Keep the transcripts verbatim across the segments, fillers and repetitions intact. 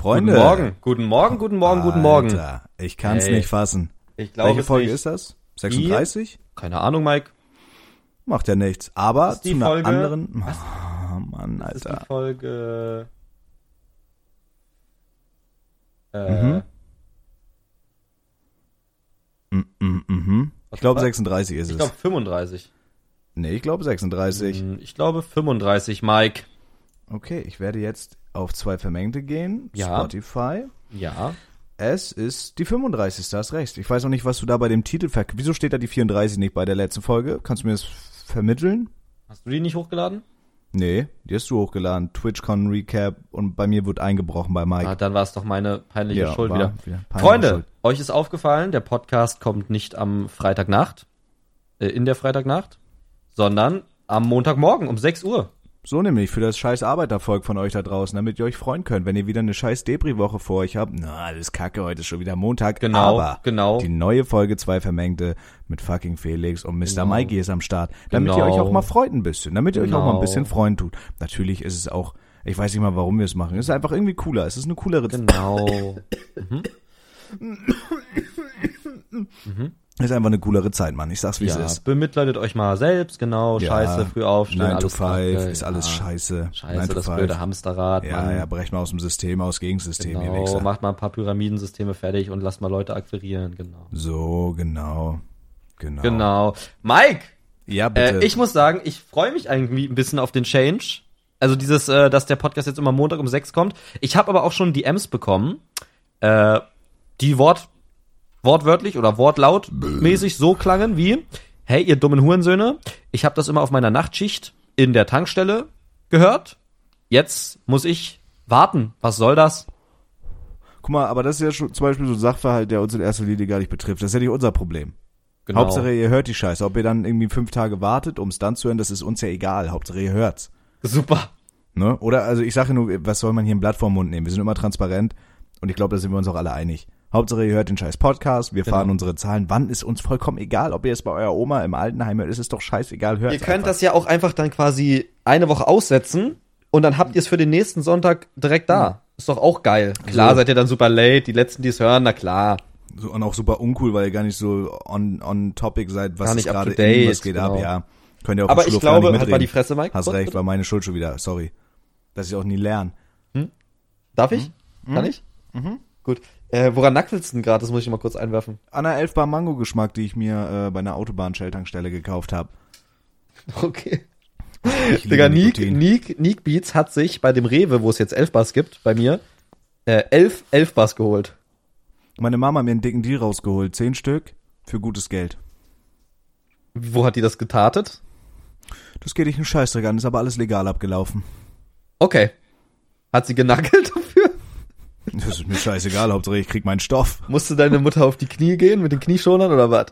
Freunde. Guten Morgen, guten Morgen, guten Morgen, guten Morgen. Alter, ich kann's hey. nicht fassen. Ich glaub, welche Folge nicht. Ist das? sechsunddreißig? Die? Keine Ahnung, Maik. Macht ja nichts. Aber zu einer Folge? anderen... Was? Oh, Mann, Alter. Das ist die Folge... Äh... Mhm. Mhm, mhm, mhm. Ich glaube, sechsunddreißig ist ich es. Ich glaube, fünfunddreißig. Nee, ich glaube, sechsunddreißig. Ich glaube, fünfunddreißig, Maik. Okay, ich werde jetzt auf zwei Vermengte gehen. Ja. Spotify. Ja. Es ist die fünfunddreißig, da hast recht. Ich weiß noch nicht, was du da bei dem Titel... Ver- Wieso steht da die vierunddreißig nicht bei der letzten Folge? Kannst du mir das vermitteln? Hast du die nicht hochgeladen? Nee, die hast du hochgeladen. TwitchCon Recap und bei mir wird eingebrochen bei Maik. Ah, dann war es doch meine peinliche ja, Schuld wieder. wieder peinliche Freunde, Schuld. Euch ist aufgefallen, der Podcast kommt nicht am Freitagnacht, äh, in der Freitagnacht, sondern am Montagmorgen um sechs Uhr. So nämlich, für das scheiß Arbeitervolk von euch da draußen, damit ihr euch freuen könnt, wenn ihr wieder eine scheiß Debris-Woche vor euch habt. Na, alles Kacke, heute ist schon wieder Montag. Genau, aber genau. Die neue Folge zwei Vermengte mit fucking Felix und Mister Genau. Maiki ist am Start. Damit genau. ihr euch auch mal freut ein bisschen, damit ihr genau. euch auch mal ein bisschen freuen tut. Natürlich ist es auch, ich weiß nicht mal, warum wir es machen. Es ist einfach irgendwie cooler, es ist eine coolere Zeit. Genau. mhm. Ist einfach eine coolere Zeit, Mann. Ich sag's, wie ja, es ist. Bemitleidet euch mal selbst, genau. Ja, scheiße, früh aufstehen. nine to five ist alles ja. scheiße. Scheiße, das blöde Hamsterrad. Ja, Mann. ja, brecht mal aus dem System, aus Gegensystem. Genau, ihr Wichser. Macht mal ein paar Pyramidensysteme fertig und lasst mal Leute akquirieren, genau. So, genau. Genau. Genau. Mike! Ja, bitte. Äh, ich muss sagen, ich freue mich eigentlich ein bisschen auf den Change. Also dieses, äh, dass der Podcast jetzt immer Montag um sechs kommt. Ich habe aber auch schon D Ms bekommen, äh, die Wort... wortwörtlich oder wortlautmäßig so klangen wie, hey, ihr dummen Hurensöhne, ich habe das immer auf meiner Nachtschicht in der Tankstelle gehört, jetzt muss ich warten, was soll das? Guck mal, aber das ist ja schon zum Beispiel so ein Sachverhalt, der uns in erster Linie gar nicht betrifft, das ist ja nicht unser Problem. Genau. Hauptsache, ihr hört die Scheiße, ob ihr dann irgendwie fünf Tage wartet, um es dann zu hören, das ist uns ja egal, Hauptsache, ihr hört's. Super. Ne? Oder, also ich sage nur, was soll man hier ein Blatt vorm Mund nehmen, wir sind immer transparent und ich glaube, da sind wir uns auch alle einig. Hauptsache, ihr hört den scheiß Podcast, wir genau. fahren unsere Zahlen. Wann ist uns vollkommen egal, ob ihr es bei eurer Oma im Altenheim hört, ist es doch scheißegal, hört. Ihr könnt einfach. Das ja auch einfach dann quasi eine Woche aussetzen und dann habt ihr es für den nächsten Sonntag direkt da. Ja. Ist doch auch geil. Klar, so. Seid ihr dann super late, die Letzten, die es hören, na klar. So, und auch super uncool, weil ihr gar nicht so on, on topic seid, was ist gerade in, was geht genau. ab, ja. Könnt ihr auch aber im Schulhof gar nicht mitreden. Aber ich glaube, halt mal die Fresse, Mike. Hast recht, bitte? War meine Schuld schon wieder, sorry. Dass ich auch nie lerne. Hm? Darf ich? Hm? Kann ich? Mhm. Gut. Äh, woran nackelst du denn gerade? Das muss ich mal kurz einwerfen. An der Elfbar Mango-Geschmack, die ich mir äh, bei einer Autobahn-Shell-Tankstelle gekauft habe. Okay. Digga, Nick, Nick, Nick Beats hat sich bei dem Rewe, wo es jetzt Elfbars gibt, bei mir, äh, elf Elfbars geholt. Meine Mama hat mir einen dicken Deal rausgeholt. Zehn Stück für gutes Geld. Wo hat die das getartet? Das geht dich einen Scheißdreck an, ist aber alles legal abgelaufen. Okay. Hat sie genackelt dafür? Das ist mir scheißegal, Hauptsache ich krieg meinen Stoff. Musste deine Mutter auf die Knie gehen mit den Knieschonern oder was?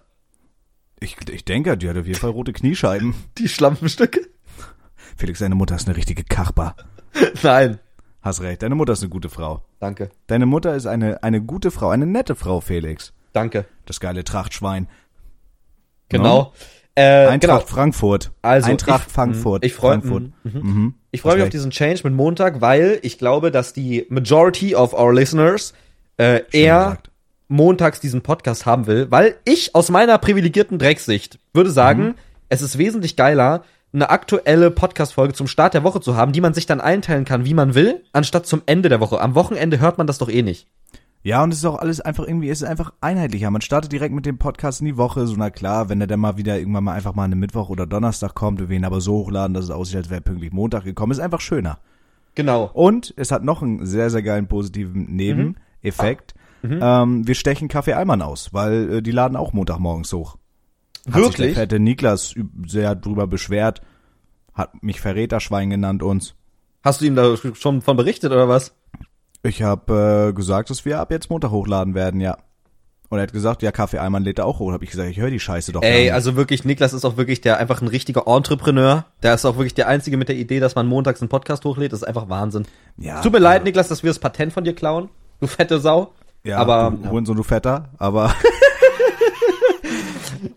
Ich, ich denke, die hat auf jeden Fall rote Kniescheiben. Die Schlampenstücke? Felix, deine Mutter ist eine richtige Kachbar. Nein. Hast recht, deine Mutter ist eine gute Frau. Danke. Deine Mutter ist eine, eine gute Frau, eine nette Frau, Felix. Danke. Das geile Trachtschwein. Genau. No? Äh, Eintracht genau. Frankfurt. Also Eintracht ich, Frankfurt. Ich freue mhm. mhm. freu mich auf diesen Change mit Montag, weil ich glaube, dass die Majority of our listeners äh, eher gesagt. montags diesen Podcast haben will, weil ich aus meiner privilegierten Drecksicht würde sagen, mhm. es ist wesentlich geiler, eine aktuelle Podcast-Folge zum Start der Woche zu haben, die man sich dann einteilen kann, wie man will, anstatt zum Ende der Woche. Am Wochenende hört man das doch eh nicht. Ja, und es ist auch alles einfach irgendwie, es ist einfach einheitlicher. Man startet direkt mit dem Podcast in die Woche, so na klar, wenn der dann mal wieder irgendwann mal einfach mal an einem Mittwoch oder Donnerstag kommt, wir werden aber so hochladen, dass es aussieht, als wäre pünktlich Montag gekommen, ist einfach schöner. Genau. Und es hat noch einen sehr, sehr geilen positiven Nebeneffekt. Mhm. Mhm. Ähm, wir stechen Kaffee Alman aus, weil äh, die laden auch Montagmorgens hoch. Hat wirklich? Sich der fette Niklas sehr drüber beschwert, hat mich Verräterschwein genannt uns. Hast du ihm da schon von berichtet oder was? Ich habe äh, gesagt, dass wir ab jetzt Montag hochladen werden, ja. Und er hat gesagt, ja, Kaffee Alman lädt er auch hoch. Habe ich gesagt, ich höre die Scheiße doch. Ey, also wirklich, Niklas ist auch wirklich der einfach ein richtiger Entrepreneur. Der ist auch wirklich der Einzige mit der Idee, dass man montags einen Podcast hochlädt. Das ist einfach Wahnsinn. Ja, tut mir leid, Niklas, dass wir das Patent von dir klauen. Du fette Sau. Ja, aber, du Hurensohn, du Fetter. Aber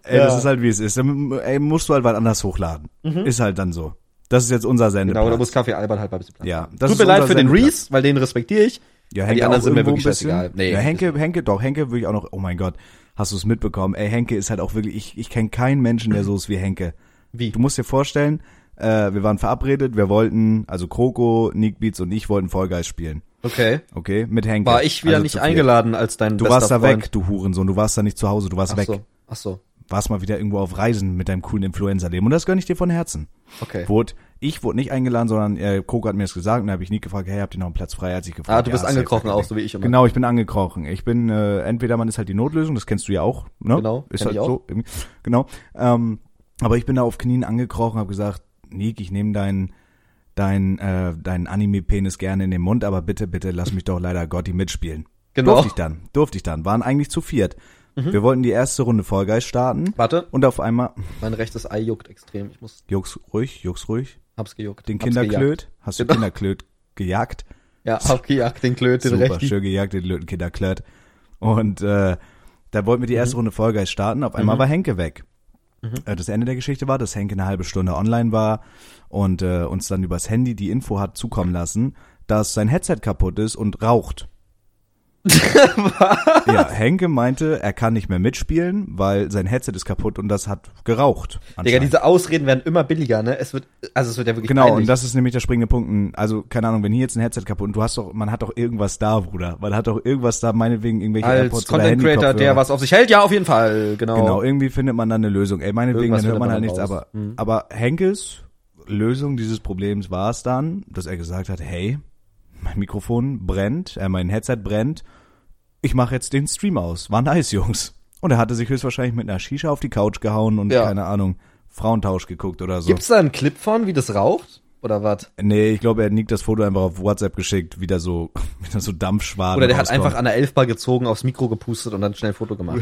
ey, ja. Das ist halt, wie es ist. Ey, musst du halt was anders hochladen. Mhm. Ist halt dann so. Das ist jetzt unser Sendeplatz. Genau, da muss Kaffee Alban halt mal ein bisschen Platz. Ja, das tut mir leid für den Reese, weil den respektiere ich. Ja, Henke die anderen sind mir wirklich scheißegal. Nee, ja, Henke, Henke, doch, Henke würde ich auch noch, oh mein Gott, hast du es mitbekommen? Ey, Henke ist halt auch wirklich, ich, ich kenne keinen Menschen, der so ist wie Henke. Wie? Du musst dir vorstellen, äh, wir waren verabredet, wir wollten, also Kroko, Nick Beats und ich wollten Vollgeist spielen. Okay. Okay, mit Henke. War ich wieder also nicht eingeladen als dein Du warst da Freund. Weg, du Hurensohn, du warst da nicht zu Hause, du warst ach weg. Ach so, ach so. Warst mal wieder irgendwo auf Reisen mit deinem coolen Influencer-Leben und das gönne ich dir von Herzen. Okay. Wurde, ich wurde nicht eingeladen, sondern äh, Koka hat mir das gesagt und da habe ich Nick gefragt, hey, habt ihr noch einen Platz frei? Als ich gefragt, ah, du bist ja, angekrochen auch, so wie ich immer. Genau, ich bin angekrochen. Ich bin, äh, entweder man ist halt die Notlösung, das kennst du ja auch, ne? Genau, ist halt ich auch. So, genau. Ähm, aber ich bin da auf Knien angekrochen, habe gesagt, Nick, ich nehme deinen dein, äh, dein Anime-Penis gerne in den Mund, aber bitte, bitte lass mich doch leider Gotti mitspielen. Genau. Durfte ich dann, durfte ich dann. Waren eigentlich zu viert. Mhm. Wir wollten die erste Runde Vollgeist starten. Warte. Und auf einmal... Mein rechtes Ei juckt extrem. Ich muss... Juck's ruhig, juck's ruhig. Hab's gejuckt. Den Kinderklöt. Hast du genau. Kinderklöt gejagt? Ja, hab gejagt, den Klöt, den rechten. Super, schön gejagt, den Löten Kinderklöt. Und äh, da wollten wir die erste mhm. Runde Vollgeist starten. Auf einmal mhm. war Henke weg. Mhm. Das Ende der Geschichte war, dass Henke eine halbe Stunde online war und äh, uns dann übers Handy die Info hat zukommen lassen, dass sein Headset kaputt ist und raucht. Was? Ja, Henke meinte, er kann nicht mehr mitspielen, weil sein Headset ist kaputt und das hat geraucht. Digga, diese Ausreden werden immer billiger, ne? Es wird, also es wird ja wirklich genau, peinlich. Und das ist nämlich der springende Punkt. Also, keine Ahnung, wenn hier jetzt ein Headset kaputt und du hast doch, man hat doch irgendwas da, Bruder. Man hat doch irgendwas da, meinetwegen irgendwelche AirPods oder Handykopfhörer. Als Content Creator, der was auf sich hält, ja, auf jeden Fall, genau. Genau, irgendwie findet man dann eine Lösung. Ey, meinetwegen, irgendwas dann hört man halt nichts, aber, mhm. aber Henkes Lösung dieses Problems war es dann, dass er gesagt hat, hey, mein Mikrofon brennt, äh, mein Headset brennt. Ich mache jetzt den Stream aus. War nice, Jungs. Und er hatte sich höchstwahrscheinlich mit einer Shisha auf die Couch gehauen und, ja. keine Ahnung, Frauentausch geguckt oder so. Gibt's da einen Clip von, wie das raucht? Oder was? Nee, ich glaube, er hat Nick das Foto einfach auf WhatsApp geschickt, wieder so, wieder so Dampfschwaden. Oder der rauskommt. Hat einfach an der Elfbar gezogen, aufs Mikro gepustet und dann schnell ein Foto gemacht.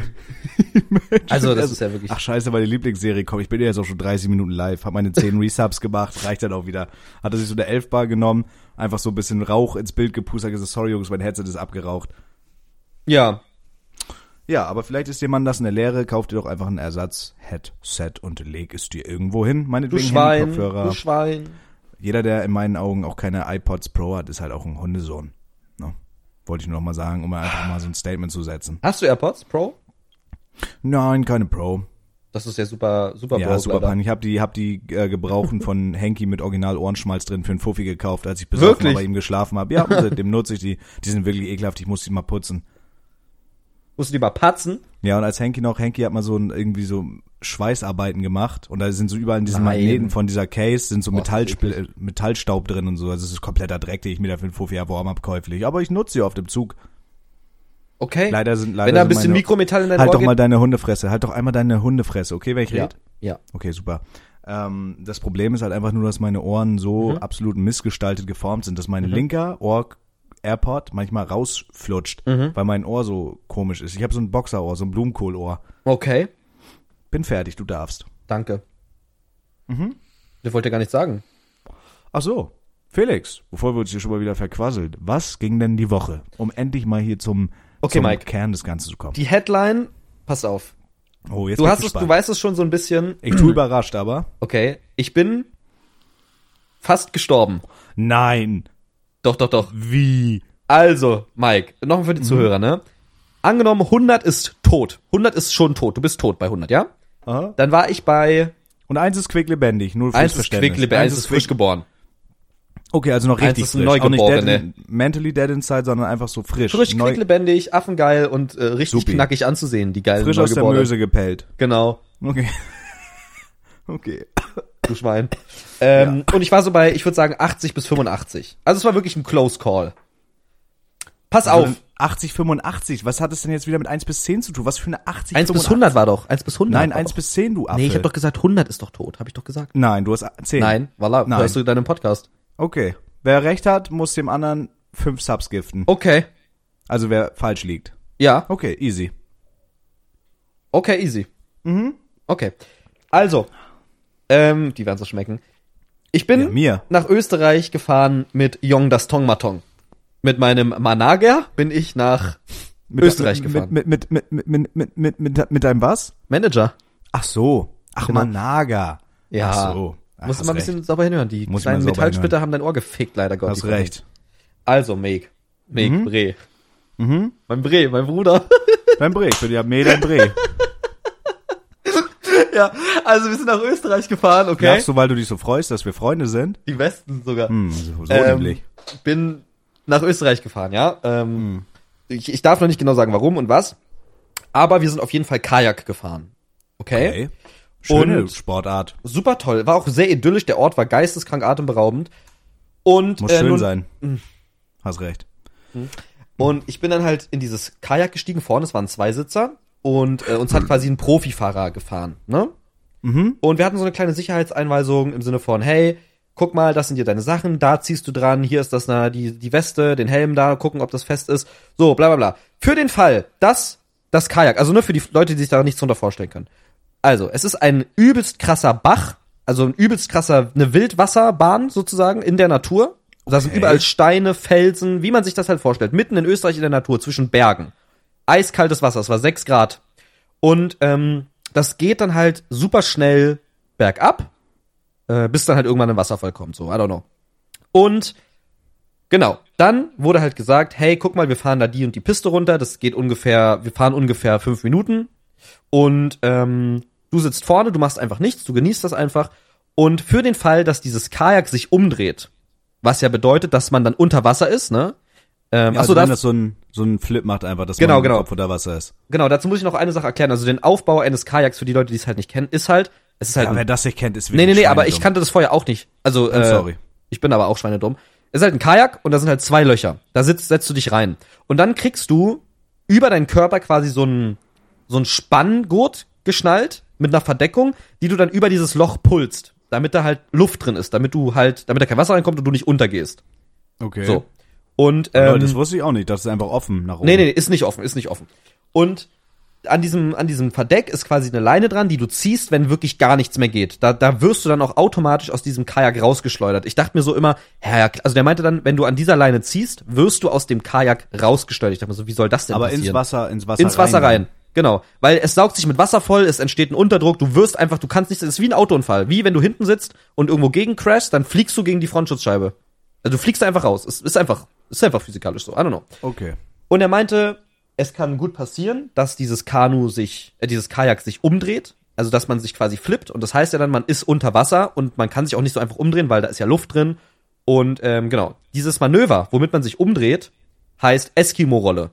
Also, das ist ja wirklich... Ach, scheiße, meine Lieblingsserie kommt. Ich bin ja jetzt auch schon dreißig Minuten live, hab meine zehn Resubs gemacht, reicht dann auch wieder. Hat er sich so eine Elfbar genommen, einfach so ein bisschen Rauch ins Bild gepustet, gesagt, sorry Jungs, mein Headset ist abgeraucht. Ja. Ja, aber vielleicht ist jemand das in der Lehre, kauf dir doch einfach einen Ersatz-Headset und leg es dir irgendwo hin. Meine du Schwein, Kopfhörer. Du Schwein. Jeder, der in meinen Augen auch keine iPods Pro hat, ist halt auch ein Hundesohn. Ne? Wollte ich nur noch mal sagen, um einfach mal so ein Statement zu setzen. Hast du AirPods Pro? Nein, keine Pro. Das ist ja super, super Pro. Ja, Bro, super peinlich. Ich habe die, hab die äh, Gebrauchten von Henki mit Original-Ohrenschmalz drin für einen Fuffi gekauft, als ich besoffen mal bei ihm geschlafen habe. Ja, seitdem nutze ich die. Die sind wirklich ekelhaft. Ich muss die mal putzen. Musst du die mal patzen? Ja, und als Henki noch, Henki hat mal so ein, irgendwie so Schweißarbeiten gemacht und da sind so überall in diesen Nein. Magneten von dieser Case sind so oh, Metallspl- Metallstaub drin und so. Also es ist kompletter Dreck, den ich mir da für den Fuffi erworben habe, käuflich. Aber ich nutze sie auf dem Zug. Okay. Leider sind, leider wenn da ein bisschen meine, Mikrometall in dein Halt Ohr doch geht. Mal deine Hundefresse. Halt doch einmal deine Hundefresse, okay, wenn ich ja. rede? Ja. Okay, super. Ähm, das Problem ist halt einfach nur, dass meine Ohren so mhm. absolut missgestaltet geformt sind, dass mein mhm. linker Ohr AirPod manchmal rausflutscht, mhm. weil mein Ohr so komisch ist. Ich habe so ein Boxerohr, so ein Blumenkohlohr. Okay. Bin fertig, du darfst. Danke. Mhm. Ich wollte ja gar nichts sagen. Ach so, Felix, bevor wir uns hier schon mal wieder verquasseln, was ging denn die Woche, um endlich mal hier zum, okay, zum Mike. Kern des Ganzen zu kommen? Die Headline, pass auf. Oh, jetzt du hast es, du weißt es schon so ein bisschen. Ich tu überrascht, aber. Okay, ich bin fast gestorben. Nein. Doch, doch, doch. Wie? Also, Mike, nochmal für die Zuhörer, mhm. ne? Angenommen, hundert ist tot. hundert ist schon tot. Du bist tot bei hundert, ja? Aha. Dann war ich bei... Und eins ist quicklebendig, nur fürs Verständnis. Quick, eins ist frisch geboren. Okay, also noch richtig frisch. Eins ist frisch. Neugeborene. Auch nicht dead in, mentally dead inside, sondern einfach so frisch. Frisch, Neu- quicklebendig, affengeil und äh, richtig Supi. Knackig anzusehen, die geilen Frisch aus der Möse gepellt. Genau. Okay. Okay. Du Schwein. Ähm, ja. Und ich war so bei, ich würde sagen, achtzig bis fünfundachtzig. Also es war wirklich ein Close Call. Pass also auf. achtzig, fünfundachtzig, was hat es denn jetzt wieder mit eins bis zehn zu tun? Was für eine achtzig, eins fünfundachtzig? eins bis hundert war doch, eins bis hundert. Nein, eins bis zehn, du Affe. Nee, ich hab doch gesagt, hundert ist doch tot, hab ich doch gesagt. Nein, du hast zehn. Nein, voilà, Nein. hörst du deinen Podcast. Okay, wer recht hat, muss dem anderen fünf Subs giften. Okay. Also wer falsch liegt. Ja. Okay, easy. Okay, easy. Mhm. Okay, also, ähm, die werden so schmecken. Ich bin ja, mir. nach Österreich gefahren mit Jong das Tongmatong. Mit meinem Manager bin ich nach mit Österreich deinem, gefahren. Mit, mit, mit, mit, mit, mit, mit, mit, mit deinem was? Manager. Ach so. Ach, genau. Manager. Ja. Ach so. Ach, musst du mal ein recht. bisschen sauber hinhören. Die Muss kleinen Metallsplitter haben dein Ohr gefickt, leider Gott. Hast recht. Also, Meg. Nee, mhm. Bre. Mhm. Mein Bre, mein Bruder. Dein Bre, ich bin ja mehr dein Bre. Ja, also wir sind nach Österreich gefahren, okay. Lachst du, weil du dich so freust, dass wir Freunde sind? Die Besten sogar. Hm, so so ähm, nämlich. Bin nach Österreich gefahren, ja. Ähm, hm. ich, ich darf noch nicht genau sagen, warum und was. Aber wir sind auf jeden Fall Kajak gefahren, okay. okay. Schöne und Sportart. Super toll, war auch sehr idyllisch, der Ort war geisteskrank atemberaubend. Und, Muss äh, schön nun, sein. Mh. Hast recht. Hm. Und ich bin dann halt in dieses Kajak gestiegen, vorne, es waren Zweisitzer. Und äh, uns hat quasi ein Profifahrer gefahren, ne? Mhm. Und wir hatten so eine kleine Sicherheitseinweisung im Sinne von, hey, guck mal, das sind hier deine Sachen, da ziehst du dran, hier ist das na, die, die Weste, den Helm da, gucken, ob das fest ist. So, bla bla bla. Für den Fall, dass das Kajak, also nur für die Leute, die sich da nichts drunter vorstellen können. Also, es ist ein übelst krasser Bach, also ein übelst krasser, eine Wildwasserbahn sozusagen in der Natur. Okay. Da sind überall Steine, Felsen, wie man sich das halt vorstellt. Mitten in Österreich in der Natur, zwischen Bergen. Eiskaltes Wasser, es war sechs Grad. Und ähm, das geht dann halt super schnell bergab, äh, bis dann halt irgendwann ein Wasserfall kommt, so, I don't know. Und genau, dann wurde halt gesagt, hey, guck mal, wir fahren da die und die Piste runter, das geht ungefähr, wir fahren ungefähr fünf Minuten und ähm, du sitzt vorne, du machst einfach nichts, du genießt das einfach. Und für den Fall, dass dieses Kajak sich umdreht, was ja bedeutet, dass man dann unter Wasser ist, ne? Ähm, ja, also achso, wenn das so ein, so ein Flip macht einfach, dass genau, man genau. Kopf unter Wasser ist. Genau, dazu muss ich noch eine Sache erklären. Also den Aufbau eines Kajaks, für die Leute, die es halt nicht kennen, ist halt... es ist halt ja, ein, wer das nicht kennt, ist wirklich Nee, nee, nee, aber ich kannte das vorher auch nicht. Also, äh, sorry. Ich bin aber auch schweinedumm. Es ist halt ein Kajak und da sind halt zwei Löcher. Da sitzt, setzt du dich rein. Und dann kriegst du über deinen Körper quasi so einen so einen Spanngurt geschnallt mit einer Verdeckung, die du dann über dieses Loch pulst, damit da halt Luft drin ist, damit du halt, damit da kein Wasser reinkommt und du nicht untergehst. Okay. So. Und, ähm, Leute, das wusste ich auch nicht, das ist einfach offen nach oben. Nee, nee, ist nicht offen, ist nicht offen. Und an diesem, an diesem Verdeck ist quasi eine Leine dran, die du ziehst, wenn wirklich gar nichts mehr geht. Da, da wirst du dann auch automatisch aus diesem Kajak rausgeschleudert. Ich dachte mir so immer, ja, also der meinte dann, wenn du an dieser Leine ziehst, wirst du aus dem Kajak rausgeschleudert. Ich dachte mir so, wie soll das denn Aber passieren? Aber ins Wasser, ins Wasser ins rein. Ins Wasser rein, genau. Weil es saugt sich mit Wasser voll, es entsteht ein Unterdruck, du wirst einfach, du kannst nichts, es ist wie ein Autounfall. Wie wenn du hinten sitzt und irgendwo gegen crashst, dann fliegst du gegen die Frontschutzscheibe. Also du fliegst einfach raus. Es ist einfach, es ist einfach physikalisch so. I don't know. Okay. Und er meinte, es kann gut passieren, dass dieses Kanu sich, äh, dieses Kajak sich umdreht. Also dass man sich quasi flippt. Und das heißt ja dann, man ist unter Wasser und man kann sich auch nicht so einfach umdrehen, weil da ist ja Luft drin. Und ähm, genau, dieses Manöver, womit man sich umdreht, heißt Eskimo-Rolle.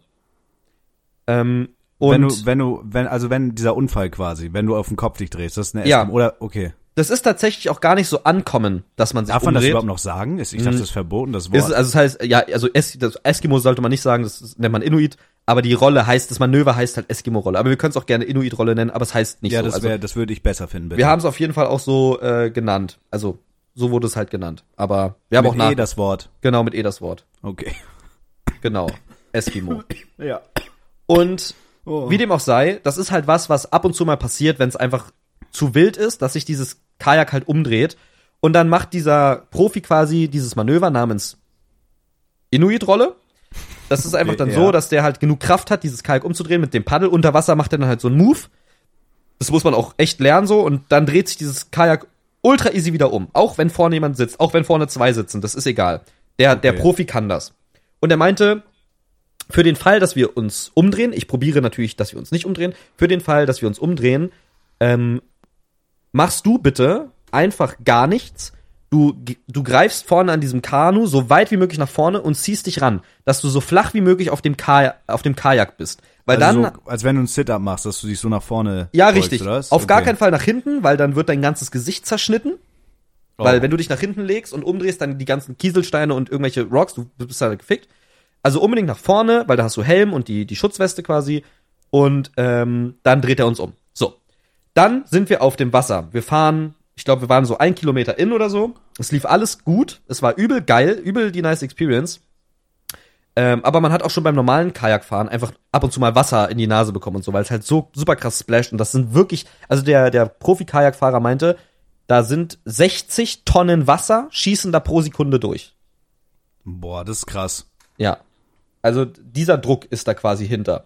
Ähm, und wenn du, wenn du, wenn also wenn dieser Unfall quasi, wenn du auf den Kopf dich drehst, das ist eine Eskimo. Ja. Oder okay. Das ist tatsächlich auch gar nicht so ankommen, dass man sich umdreht. Darf man das überhaupt noch sagen? Ich dachte, das ist verboten, das Wort. Ist, also das heißt, ja, also es, das Eskimo sollte man nicht sagen, das nennt man Inuit, aber die Rolle heißt, das Manöver heißt halt Eskimo-Rolle. Aber wir können es auch gerne Inuit-Rolle nennen, aber es heißt nicht ja, so. Ja, das, also, das würde ich besser finden, bitte. Wir haben es auf jeden Fall auch so äh, genannt. Also, so wurde es halt genannt. Aber wir haben mit auch nach... Mit E das Wort. Genau, mit E das Wort. Okay. Genau, Eskimo. Ja. Und oh. Wie dem auch sei, das ist halt was, was ab und zu mal passiert, wenn es einfach zu wild ist, dass sich dieses Kajak halt umdreht und dann macht dieser Profi quasi dieses Manöver namens Inuit-Rolle. Das ist einfach dann ja. so, dass der halt genug Kraft hat, dieses Kajak umzudrehen mit dem Paddel. Unter Wasser macht er dann halt so einen Move. Das muss man auch echt lernen so und dann dreht sich dieses Kajak ultra easy wieder um. Auch wenn vorne jemand sitzt, auch wenn vorne zwei sitzen, das ist egal. Der, okay. der Profi kann das. Und er meinte, für den Fall, dass wir uns umdrehen, ich probiere natürlich, dass wir uns nicht umdrehen, für den Fall, dass wir uns umdrehen, ähm, machst du bitte einfach gar nichts. Du, du greifst vorne an diesem Kanu so weit wie möglich nach vorne und ziehst dich ran, dass du so flach wie möglich auf dem, Kaj- auf dem Kajak bist. Weil also dann, so, als wenn du ein Sit-Up machst, dass du dich so nach vorne Ja, beugst, richtig. Oder? Auf okay. gar keinen Fall nach hinten, weil dann wird dein ganzes Gesicht zerschnitten. Oh. Weil wenn du dich nach hinten legst und umdrehst, dann die ganzen Kieselsteine und irgendwelche Rocks, du bist halt gefickt. Also unbedingt nach vorne, weil da hast du Helm und die, die Schutzweste quasi. Und ähm, dann dreht er uns um. Dann sind wir auf dem Wasser. Wir fahren, ich glaube, wir waren so ein Kilometer in oder so. Es lief alles gut. Es war übel geil, übel die nice Experience. Ähm, aber man hat auch schon beim normalen Kajakfahren einfach ab und zu mal Wasser in die Nase bekommen und so, weil es halt so super krass splasht. Und das sind wirklich, also der, der Profi-Kajakfahrer meinte, da sind sechzig Tonnen Wasser schießen da pro Sekunde durch. Boah, das ist krass. Ja. Also dieser Druck ist da quasi hinter.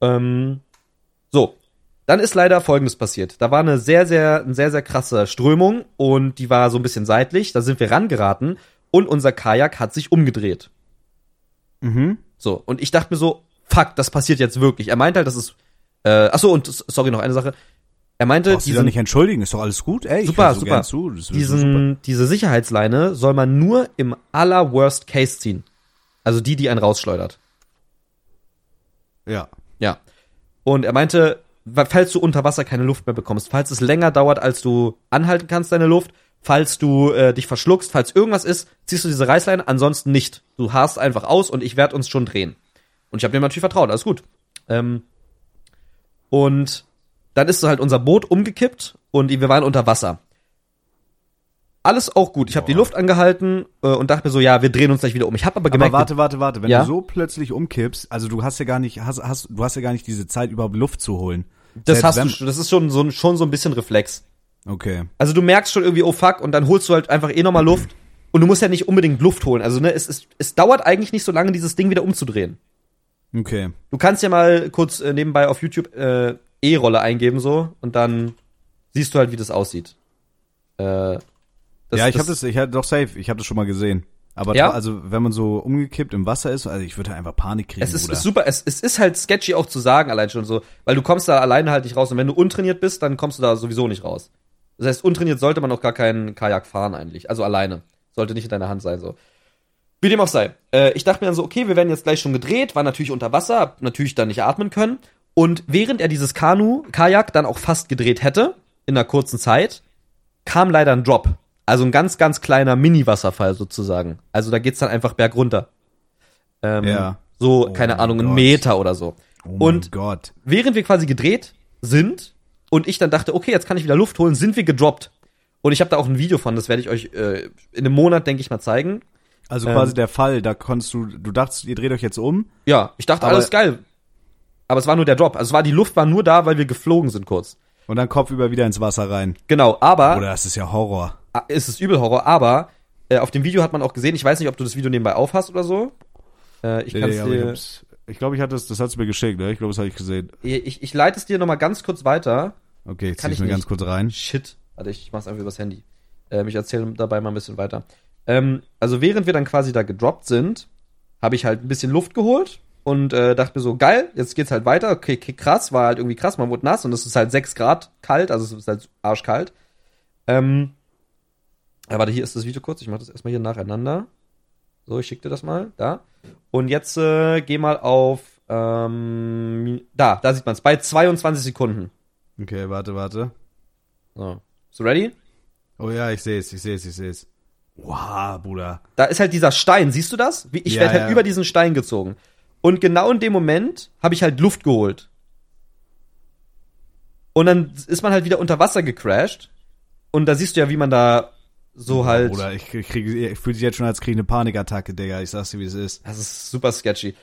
Ähm, so. Dann ist leider Folgendes passiert. Da war eine sehr, sehr, eine sehr, sehr krasse Strömung und die war so ein bisschen seitlich. Da sind wir rangeraten und unser Kajak hat sich umgedreht. Mhm. So, und ich dachte mir so, fuck, das passiert jetzt wirklich. Er meinte halt, das ist, äh, achso, und sorry, noch eine Sache. Er meinte, brauchst diesen, du dich nicht entschuldigen, ist doch alles gut, ey. Super, ich so super. Zu, das diesen, super. Diese Sicherheitsleine soll man nur im aller Worst Case ziehen. Also die, die einen rausschleudert. Ja. Ja. Und er meinte, falls du unter Wasser keine Luft mehr bekommst, falls es länger dauert, als du anhalten kannst, deine Luft, falls du äh, dich verschluckst, falls irgendwas ist, ziehst du diese Reißleine, ansonsten nicht. Du harrst einfach aus und ich werde uns schon drehen. Und ich habe dem natürlich vertraut, alles gut. Ähm, und dann ist so halt unser Boot umgekippt und wir waren unter Wasser. Alles auch gut. Ich habe die Luft angehalten äh, und dachte mir so, ja, wir drehen uns gleich wieder um. Ich habe aber gemerkt, aber warte, warte, warte, wenn ja? du so plötzlich umkippst, also du hast ja gar nicht, hast, hast, du hast ja gar nicht diese Zeit, überhaupt Luft zu holen. Das hast du, das ist schon so, schon so ein bisschen Reflex. Okay. Also du merkst schon irgendwie, oh fuck, und dann holst du halt einfach eh nochmal Luft. Und du musst ja nicht unbedingt Luft holen. Also ne, es, es, es dauert eigentlich nicht so lange, dieses Ding wieder umzudrehen. Okay. Du kannst ja mal kurz äh, nebenbei auf YouTube äh, E-Rolle eingeben so und dann siehst du halt, wie das aussieht. Äh, das, ja, ich habe das, ich hab, doch safe, ich habe das schon mal gesehen. Aber ja? Also wenn man so umgekippt im Wasser ist, also ich würde halt einfach Panik kriegen. Es ist, ist super, es, es ist halt sketchy auch zu sagen allein schon so, weil du kommst da alleine halt nicht raus und wenn du untrainiert bist, dann kommst du da sowieso nicht raus. Das heißt, untrainiert sollte man auch gar keinen Kajak fahren eigentlich, also alleine. Sollte nicht in deiner Hand sein so. Wie dem auch sei. Äh, ich dachte mir dann so, okay, wir werden jetzt gleich schon gedreht, war natürlich unter Wasser, hab natürlich dann nicht atmen können. Und während er dieses Kanu, Kajak dann auch fast gedreht hätte, in einer kurzen Zeit, kam leider ein Drop. Also ein ganz, ganz kleiner Mini-Wasserfall sozusagen. Also da geht's dann einfach bergunter. Ähm, ja. So, oh keine Ahnung, ein Meter oder so. Oh und mein Gott. Während wir quasi gedreht sind und ich dann dachte, okay, jetzt kann ich wieder Luft holen, sind wir gedroppt. Und ich habe da auch ein Video von, das werde ich euch äh, in einem Monat, denke ich mal, zeigen. Also quasi ähm, der Fall, da konntest du, du dachtest, ihr dreht euch jetzt um. Ja, ich dachte, alles geil. Aber es war nur der Drop. Also es war, die Luft war nur da, weil wir geflogen sind kurz. Und dann kopfüber wieder ins Wasser rein. Genau, aber. Oder das ist ja Horror. Es ist übel Horror, aber äh, auf dem Video hat man auch gesehen, ich weiß nicht, ob du das Video nebenbei aufhast oder so. Äh, ich nee, kann's nee, dir. Ich, ich glaube, ich hatte das, das hat's mir geschickt, ne? Ich glaube, das habe ich gesehen. Ich, ich leite es dir nochmal ganz kurz weiter. Okay, ich zieh's mir nicht. Ganz kurz rein. Shit. Warte, ich mach's einfach übers Handy. Äh, ich erzähle dabei mal ein bisschen weiter. Ähm, also während wir dann quasi da gedroppt sind, habe ich halt ein bisschen Luft geholt und äh, dachte mir so, geil, jetzt geht's halt weiter. Okay, krass, war halt irgendwie krass, man wurde nass und es ist halt sechs Grad kalt, also es ist halt arschkalt. Ähm, ja, warte, hier ist das Video kurz, ich mache das erstmal hier nacheinander. So, ich schick dir das mal, da. Und jetzt äh, geh mal auf, ähm, da, da sieht man's, bei zweiundzwanzig Sekunden. Okay, warte, warte. So, bist du ready? Oh ja, ich seh's, ich seh's, ich seh's. Wow, Bruder. Da ist halt dieser Stein, siehst du das? Ich ja, werde halt ja. über diesen Stein gezogen. Und genau in dem Moment habe ich halt Luft geholt. Und dann ist man halt wieder unter Wasser gecrashed. Und da siehst du ja, wie man da so halt... Bruder, ich, ich, ich fühle dich jetzt schon, als kriege ich eine Panikattacke, Digga. Ich sag's dir, wie es ist. Das ist super sketchy.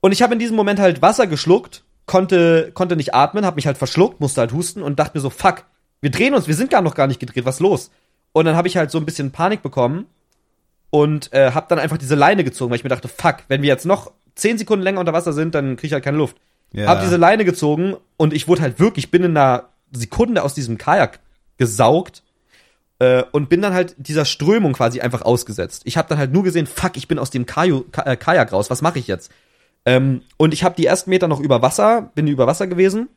Und ich habe in diesem Moment halt Wasser geschluckt, konnte, konnte nicht atmen, habe mich halt verschluckt, musste halt husten und dachte mir so, fuck, wir drehen uns, wir sind gar noch gar nicht gedreht, was ist los? Und dann habe ich halt so ein bisschen Panik bekommen und äh, habe dann einfach diese Leine gezogen, weil ich mir dachte, fuck, wenn wir jetzt noch zehn Sekunden länger unter Wasser sind, dann kriege ich halt keine Luft. Ja. Habe diese Leine gezogen und ich wurde halt wirklich, bin in einer Sekunde aus diesem Kajak gesaugt äh, und bin dann halt dieser Strömung quasi einfach ausgesetzt. Ich habe dann halt nur gesehen, fuck, ich bin aus dem Kaju- Ka- Kajak raus, was mache ich jetzt? Ähm, und ich habe die ersten Meter noch über Wasser, bin über Wasser gewesen.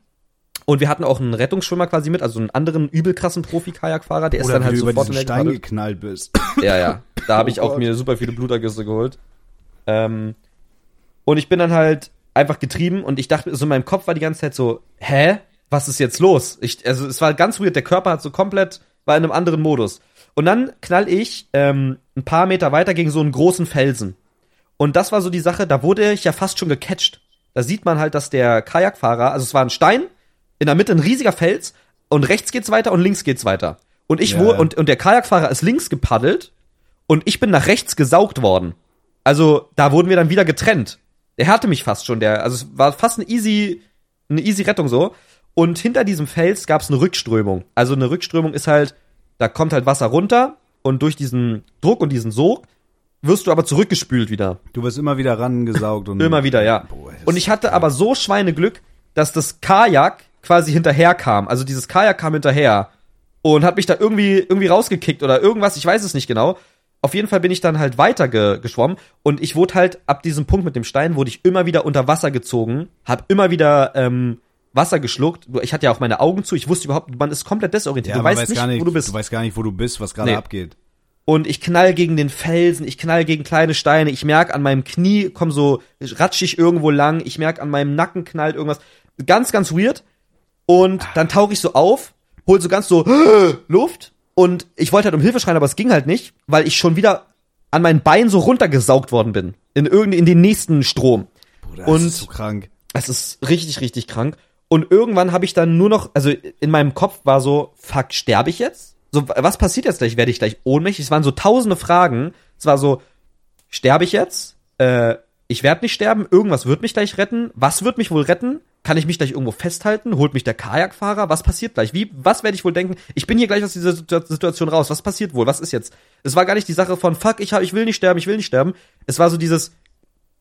Und wir hatten auch einen Rettungsschwimmer quasi mit, also einen anderen übel krassen Profi-Kajakfahrer, der ist dann halt sofort in den Stein geknallt bist. Ja, ja. Da habe ich auch mir super viele Blutergüsse geholt. Ähm, und ich bin dann halt einfach getrieben und ich dachte, so in meinem Kopf war die ganze Zeit so, hä? Was ist jetzt los? Ich, also es war ganz weird, der Körper hat so komplett, war in einem anderen Modus. Und dann knall ich ähm, ein paar Meter weiter gegen so einen großen Felsen. Und das war so die Sache, da wurde ich ja fast schon gecatcht. Da sieht man halt, dass der Kajakfahrer, also es war ein Stein, in der Mitte ein riesiger Fels und rechts geht's weiter und links geht's weiter. Und ich yeah. wo und und der Kajakfahrer ist links gepaddelt und ich bin nach rechts gesaugt worden. Also, da wurden wir dann wieder getrennt. Der hatte mich fast schon, der also es war fast eine easy eine easy Rettung so und hinter diesem Fels gab's eine Rückströmung. Also eine Rückströmung ist halt, da kommt halt Wasser runter und durch diesen Druck und diesen Sog wirst du aber zurückgespült wieder. Du wirst immer wieder rangesaugt und immer wieder, ja. Boah, und ich hatte aber so Schweineglück, dass das Kajak quasi hinterher kam. Also dieses Kajak kam hinterher und hat mich da irgendwie irgendwie rausgekickt oder irgendwas, ich weiß es nicht genau. Auf jeden Fall bin ich dann halt weiter ge- geschwommen und ich wurde halt, ab diesem Punkt mit dem Stein, wurde ich immer wieder unter Wasser gezogen, hab immer wieder ähm, Wasser geschluckt. Ich hatte ja auch meine Augen zu, ich wusste überhaupt, man ist komplett desorientiert. Ja, du weißt weiß nicht, nicht, wo du bist. Du weißt gar nicht, wo du bist, was gerade nee. abgeht. Und ich knall gegen den Felsen, ich knall gegen kleine Steine, ich merk an meinem Knie, komm so ratschig irgendwo lang, ich merk an meinem Nacken knallt irgendwas. Ganz, ganz weird. Und dann tauche ich so auf, hol so ganz so Luft und ich wollte halt um Hilfe schreien, aber es ging halt nicht, weil ich schon wieder an meinen Beinen so runtergesaugt worden bin. In irgendein, in den nächsten Strom. Bruder, und das ist so krank. Es ist richtig, richtig krank. Und irgendwann habe ich dann nur noch, also in meinem Kopf war so, fuck, sterbe ich jetzt? So, was passiert jetzt gleich? Werde ich gleich ohnmächtig? Es waren so tausende Fragen. Es war so, sterbe ich jetzt? Äh, ich werde nicht sterben. Irgendwas wird mich gleich retten. Was wird mich wohl retten? Kann ich mich gleich irgendwo festhalten? Holt mich der Kajakfahrer? Was passiert gleich? Wie, was werde ich wohl denken? Ich bin hier gleich aus dieser Situation raus. Was passiert wohl? Was ist jetzt? Es war gar nicht die Sache von, fuck, ich, hab, ich will nicht sterben, ich will nicht sterben. Es war so dieses,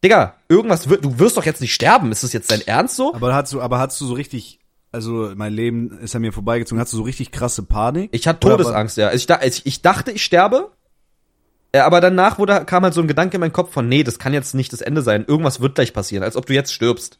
Digga, irgendwas wird, du wirst doch jetzt nicht sterben. Ist das jetzt dein Ernst so? Aber hast du, aber hast du so richtig... Also, mein Leben ist an mir vorbeigezogen. Hattest du so richtig krasse Panik? Ich hatte Todesangst, ja. Also ich, ich dachte, ich sterbe. Aber danach wurde, kam halt so ein Gedanke in meinen Kopf von, nee, das kann jetzt nicht das Ende sein. Irgendwas wird gleich passieren, als ob du jetzt stirbst.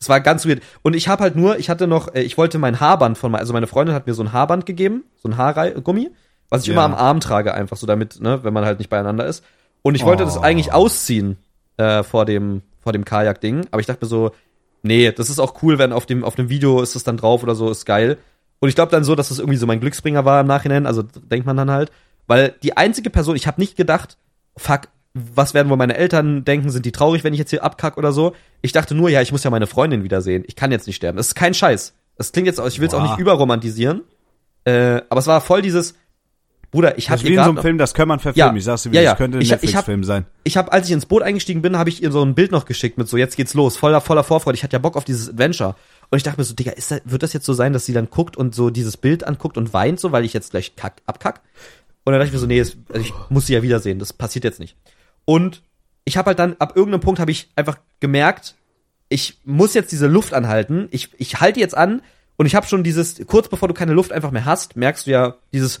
Es war ganz weird. Und ich habe halt nur, ich hatte noch, ich wollte mein Haarband von, also meine Freundin hat mir so ein Haarband gegeben, so ein Haargummi, was ich ja. immer am Arm trage, einfach so damit, ne, wenn man halt nicht beieinander ist. Und ich wollte oh. das eigentlich ausziehen äh, vor dem, vor dem Kajak-Ding. Aber ich dachte mir so, nee, das ist auch cool, wenn auf dem auf dem Video ist es dann drauf oder so, ist geil. Und ich glaube dann so, dass das irgendwie so mein Glücksbringer war im Nachhinein, also denkt man dann halt. Weil die einzige Person, ich habe nicht gedacht, fuck, was werden wohl meine Eltern denken, sind die traurig, wenn ich jetzt hier abkack oder so. Ich dachte nur, ja, ich muss ja meine Freundin wiedersehen, ich kann jetzt nicht sterben. Das ist kein Scheiß. Das klingt jetzt, ich will es auch nicht überromantisieren. Äh, aber es war voll dieses, Bruder, ich hatte wie in so einem Film, das kann man verfilmen. Ja, ich sag's dir, ja, ja. Das könnte ein ich, Netflix-Film ich hab, sein. Ich habe, als ich ins Boot eingestiegen bin, habe ich ihr so ein Bild noch geschickt mit so, jetzt geht's los, voller voller Vorfreude. Ich hatte ja Bock auf dieses Adventure. Und ich dachte mir so, Digga, ist das, wird das jetzt so sein, dass sie dann guckt und so dieses Bild anguckt und weint so, weil ich jetzt gleich kack, abkack? Und dann dachte ich mir so, nee, das, also ich muss sie ja wiedersehen, das passiert jetzt nicht. Und ich habe halt dann, ab irgendeinem Punkt habe ich einfach gemerkt, ich muss jetzt diese Luft anhalten, ich, ich halte jetzt an, und ich habe schon dieses, kurz bevor du keine Luft einfach mehr hast, merkst du ja dieses,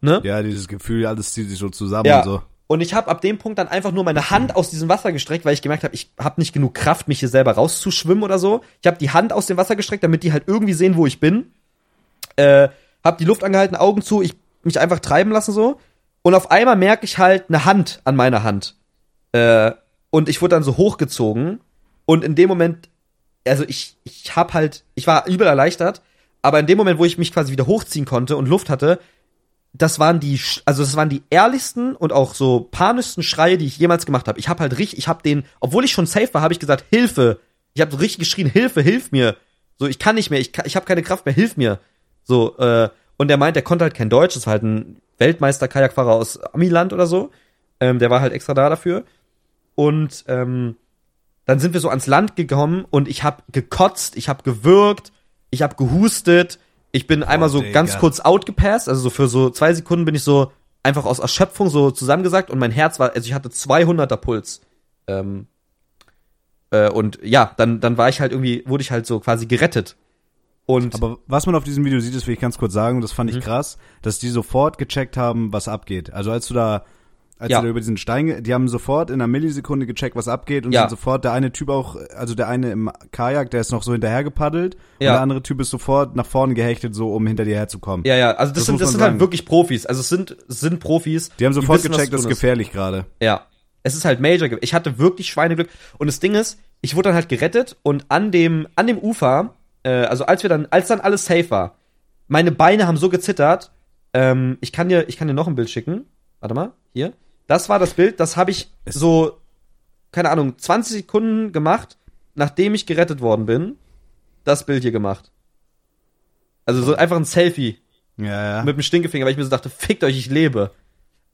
ne? Ja, dieses Gefühl, alles zieht sich so zusammen ja. und so. Und ich habe ab dem Punkt dann einfach nur meine Hand aus diesem Wasser gestreckt, weil ich gemerkt habe, ich habe nicht genug Kraft, mich hier selber rauszuschwimmen oder so. Ich habe die Hand aus dem Wasser gestreckt, damit die halt irgendwie sehen, wo ich bin. Äh, habe die Luft angehalten, Augen zu, ich mich einfach treiben lassen so. Und auf einmal merke ich halt eine Hand an meiner Hand. Äh, und ich wurde dann so hochgezogen. Und in dem Moment... Also ich, ich hab halt, ich war übel erleichtert, aber in dem Moment, wo ich mich quasi wieder hochziehen konnte und Luft hatte, das waren die, also das waren die ehrlichsten und auch so panischsten Schreie, die ich jemals gemacht habe. Ich hab halt richtig, ich hab den, obwohl ich schon safe war, habe ich gesagt, Hilfe. Ich hab so richtig geschrien, Hilfe, hilf mir. So, ich kann nicht mehr, ich, kann, ich hab keine Kraft mehr, hilf mir. So, äh, und der meint, der konnte halt kein Deutsch, das war halt ein Weltmeister-Kajakfahrer aus Amiland oder so. Ähm, der war halt extra da dafür. Und, ähm, dann sind wir so ans Land gekommen und ich hab gekotzt, ich hab gewürgt, ich hab gehustet, ich bin oh, einmal so Digga. ganz kurz outgepasst, also so für so zwei Sekunden bin ich so einfach aus Erschöpfung so zusammengesackt und mein Herz war, also ich hatte zweihunderter Puls. Ähm, äh, und ja, dann dann war ich halt irgendwie, wurde ich halt so quasi gerettet. Und aber was man auf diesem Video sieht, das will ich ganz kurz sagen, das fand mhm. ich krass, dass die sofort gecheckt haben, was abgeht. Also als du da Als ja. sie da über diesen Stein, ge- die haben sofort in einer Millisekunde gecheckt, was abgeht und ja. sind sofort, der eine Typ auch, also der eine im Kajak, der ist noch so hinterher gepaddelt ja. und der andere Typ ist sofort nach vorne gehechtet, so um hinter dir herzukommen. Ja, ja, also das, das sind das sind sagen. halt wirklich Profis, also es sind, sind Profis. Die haben sofort die wissen, gecheckt, das ist gefährlich gerade. Ja, es ist halt major, ich hatte wirklich Schweineglück und das Ding ist, ich wurde dann halt gerettet und an dem, an dem Ufer, äh, also als wir dann, als dann alles safe war, meine Beine haben so gezittert, ähm, ich kann dir, ich kann dir noch ein Bild schicken, warte mal, hier. Das war das Bild, das habe ich so, keine Ahnung, zwanzig Sekunden gemacht, nachdem ich gerettet worden bin, das Bild hier gemacht. Also so einfach ein Selfie. Ja, ja. Mit dem Stinkefinger, weil ich mir so dachte, fickt euch, ich lebe.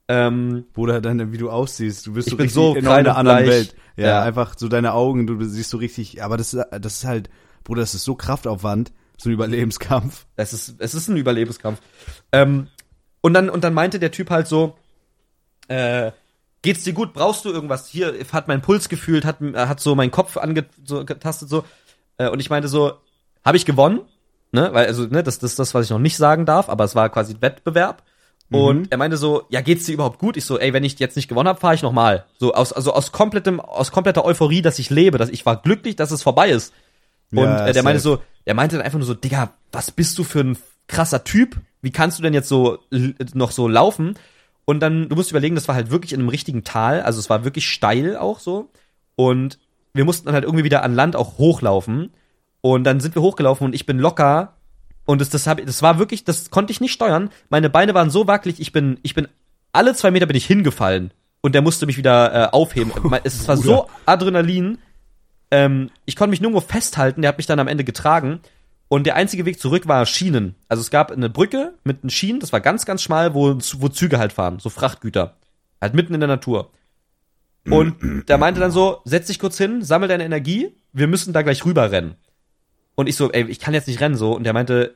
Ähm, Bruder, dann, wie du aussiehst, du bist so richtig so in einer anderen Welt. Ja, ja, einfach so deine Augen, du siehst so richtig, aber das, das ist halt, Bruder, das ist so Kraftaufwand, so ein Überlebenskampf. Es ist, es ist ein Überlebenskampf. Ähm, und dann, und dann meinte der Typ halt so, Äh, geht's dir gut? Brauchst du irgendwas? Hier hat mein Puls gefühlt, hat, hat so meinen Kopf angetastet, so. Äh, und ich meinte so, habe ich gewonnen? Ne? Weil, also, ne, das ist das, das, was ich noch nicht sagen darf, aber es war quasi ein Wettbewerb. Und mhm. er meinte so, ja, geht's dir überhaupt gut? Ich so, ey, wenn ich jetzt nicht gewonnen habe, fahre ich nochmal. So aus, also aus komplettem, aus kompletter Euphorie, dass ich lebe, dass ich war glücklich, dass es vorbei ist. Und ja, äh, der meinte so, der meinte dann einfach nur so, Digga, was bist du für ein krasser Typ? Wie kannst du denn jetzt so l- noch so laufen? Und dann, du musst überlegen, das war halt wirklich in einem richtigen Tal, also es war wirklich steil auch so. Und wir mussten dann halt irgendwie wieder an Land auch hochlaufen. Und dann sind wir hochgelaufen und ich bin locker. Und das, das, hab, das war wirklich, das konnte ich nicht steuern. Meine Beine waren so wackelig, ich bin, ich bin, alle zwei Meter bin ich hingefallen. Und der musste mich wieder äh, aufheben. Es war so Adrenalin. Ähm, ich konnte mich nirgendwo festhalten, der hat mich dann am Ende getragen. Und der einzige Weg zurück war Schienen. Also es gab eine Brücke mit den Schienen, das war ganz, ganz schmal, wo, wo Züge halt fahren, so Frachtgüter. Halt mitten in der Natur. Und der meinte dann so, setz dich kurz hin, sammel deine Energie, wir müssen da gleich rüberrennen. Und ich so, ey, ich kann jetzt nicht rennen, so. Und der meinte,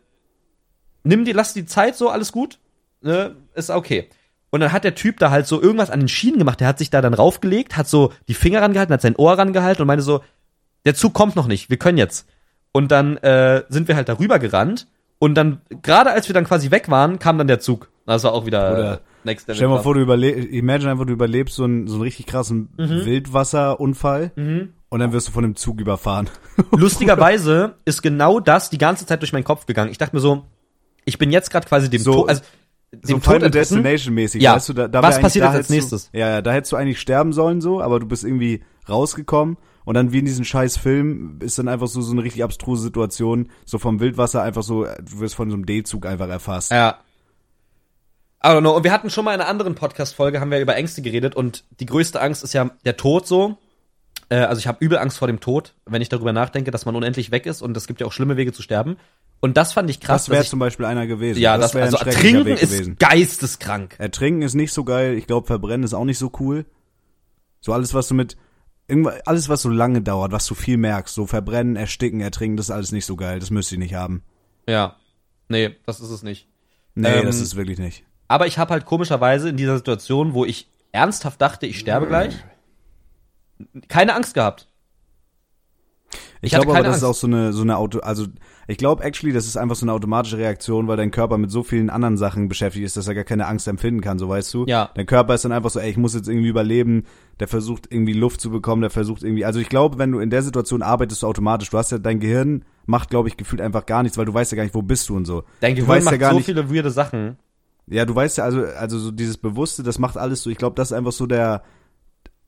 nimm dir, lass die Zeit, so, alles gut, ne, ist okay. Und dann hat der Typ da halt so irgendwas an den Schienen gemacht, der hat sich da dann raufgelegt, hat so die Finger rangehalten, hat sein Ohr rangehalten und meinte so, der Zug kommt noch nicht, wir können jetzt. Und dann äh, sind wir halt da rüber gerannt und dann, gerade als wir dann quasi weg waren, kam dann der Zug. Das war auch wieder Oder Next Level. Stell dir mal vor, du überlebst, imagine einfach, du überlebst so einen, so einen richtig krassen mhm. Wildwasserunfall. Mhm. Und dann wirst du von dem Zug überfahren. Lustigerweise ist genau das die ganze Zeit durch meinen Kopf gegangen. Ich dachte mir so, ich bin jetzt gerade quasi dem so, Tod, also dem so Tod Final Destination-mäßig. Ja. Weißt du, da, da was passiert da jetzt als nächstes? Du, ja, ja, da hättest du eigentlich sterben sollen so, aber du bist irgendwie rausgekommen und dann wie in diesem scheiß Film ist dann einfach so so eine richtig abstruse Situation, so vom Wildwasser einfach so, du wirst von so einem D-Zug einfach erfasst. Ja. I don't know. Und wir hatten schon mal in einer anderen Podcast-Folge, haben wir über Ängste geredet und die größte Angst ist ja der Tod so. Also ich habe übel Angst vor dem Tod, wenn ich darüber nachdenke, dass man unendlich weg ist und es gibt ja auch schlimme Wege zu sterben. Und das fand ich krass. Das wäre zum Beispiel einer gewesen. Ja, das, das also ein ertrinken Weg ist gewesen. Geisteskrank. Ertrinken ist nicht so geil. Ich glaube, verbrennen ist auch nicht so cool. So alles, was du mit alles, was so lange dauert, was du viel merkst, so verbrennen, ersticken, ertrinken, das ist alles nicht so geil. Das müsst ihr nicht haben. Ja, nee, das ist es nicht. Nee, ähm, das ist wirklich nicht. Aber ich habe halt komischerweise in dieser Situation, wo ich ernsthaft dachte, ich sterbe gleich, keine Angst gehabt. Ich, ich glaube aber, das Angst. ist auch so eine, so eine Auto, also, ich glaube, actually, das ist einfach so eine automatische Reaktion, weil dein Körper mit so vielen anderen Sachen beschäftigt ist, dass er gar keine Angst empfinden kann, so weißt du? Ja. Dein Körper ist dann einfach so, ey, ich muss jetzt irgendwie überleben, der versucht irgendwie Luft zu bekommen, der versucht irgendwie, also ich glaube, wenn du in der Situation arbeitest, du automatisch, du hast ja, dein Gehirn macht, glaube ich, gefühlt einfach gar nichts, weil du weißt ja gar nicht, wo bist du und so. Dein Gehirn weißt macht ja gar so nicht, viele weirde Sachen. Ja, du weißt ja, also, also so dieses Bewusste, das macht alles so, ich glaube, das ist einfach so der,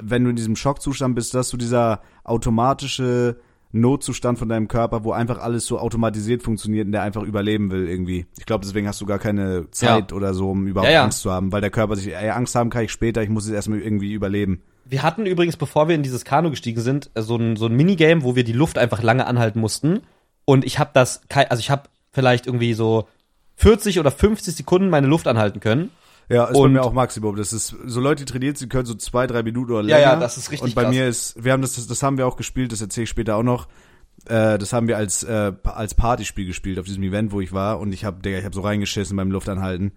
wenn du in diesem Schockzustand bist, dass du dieser automatische Notzustand von deinem Körper, wo einfach alles so automatisiert funktioniert und der einfach überleben will irgendwie. Ich glaube, deswegen hast du gar keine Zeit ja. oder so, um überhaupt ja, ja. Angst zu haben, weil der Körper sich, ey, Angst haben kann ich später, ich muss jetzt erstmal irgendwie überleben. Wir hatten übrigens, bevor wir in dieses Kanu gestiegen sind, so ein, so ein Minigame, wo wir die Luft einfach lange anhalten mussten und ich habe das, also ich habe vielleicht irgendwie so vierzig oder fünfzig Sekunden meine Luft anhalten können. Ja, ist und bei mir auch Maximum. Das ist, so Leute, die trainiert, sie können so zwei, drei Minuten oder länger. Ja, ja, das ist richtig krass. Und bei krass. mir ist, wir haben das, das, das haben wir auch gespielt, das erzähle ich später auch noch. Äh, das haben wir als, äh, als Partyspiel gespielt auf diesem Event, wo ich war. Und ich hab, Digga, ich hab so reingeschissen beim Luftanhalten.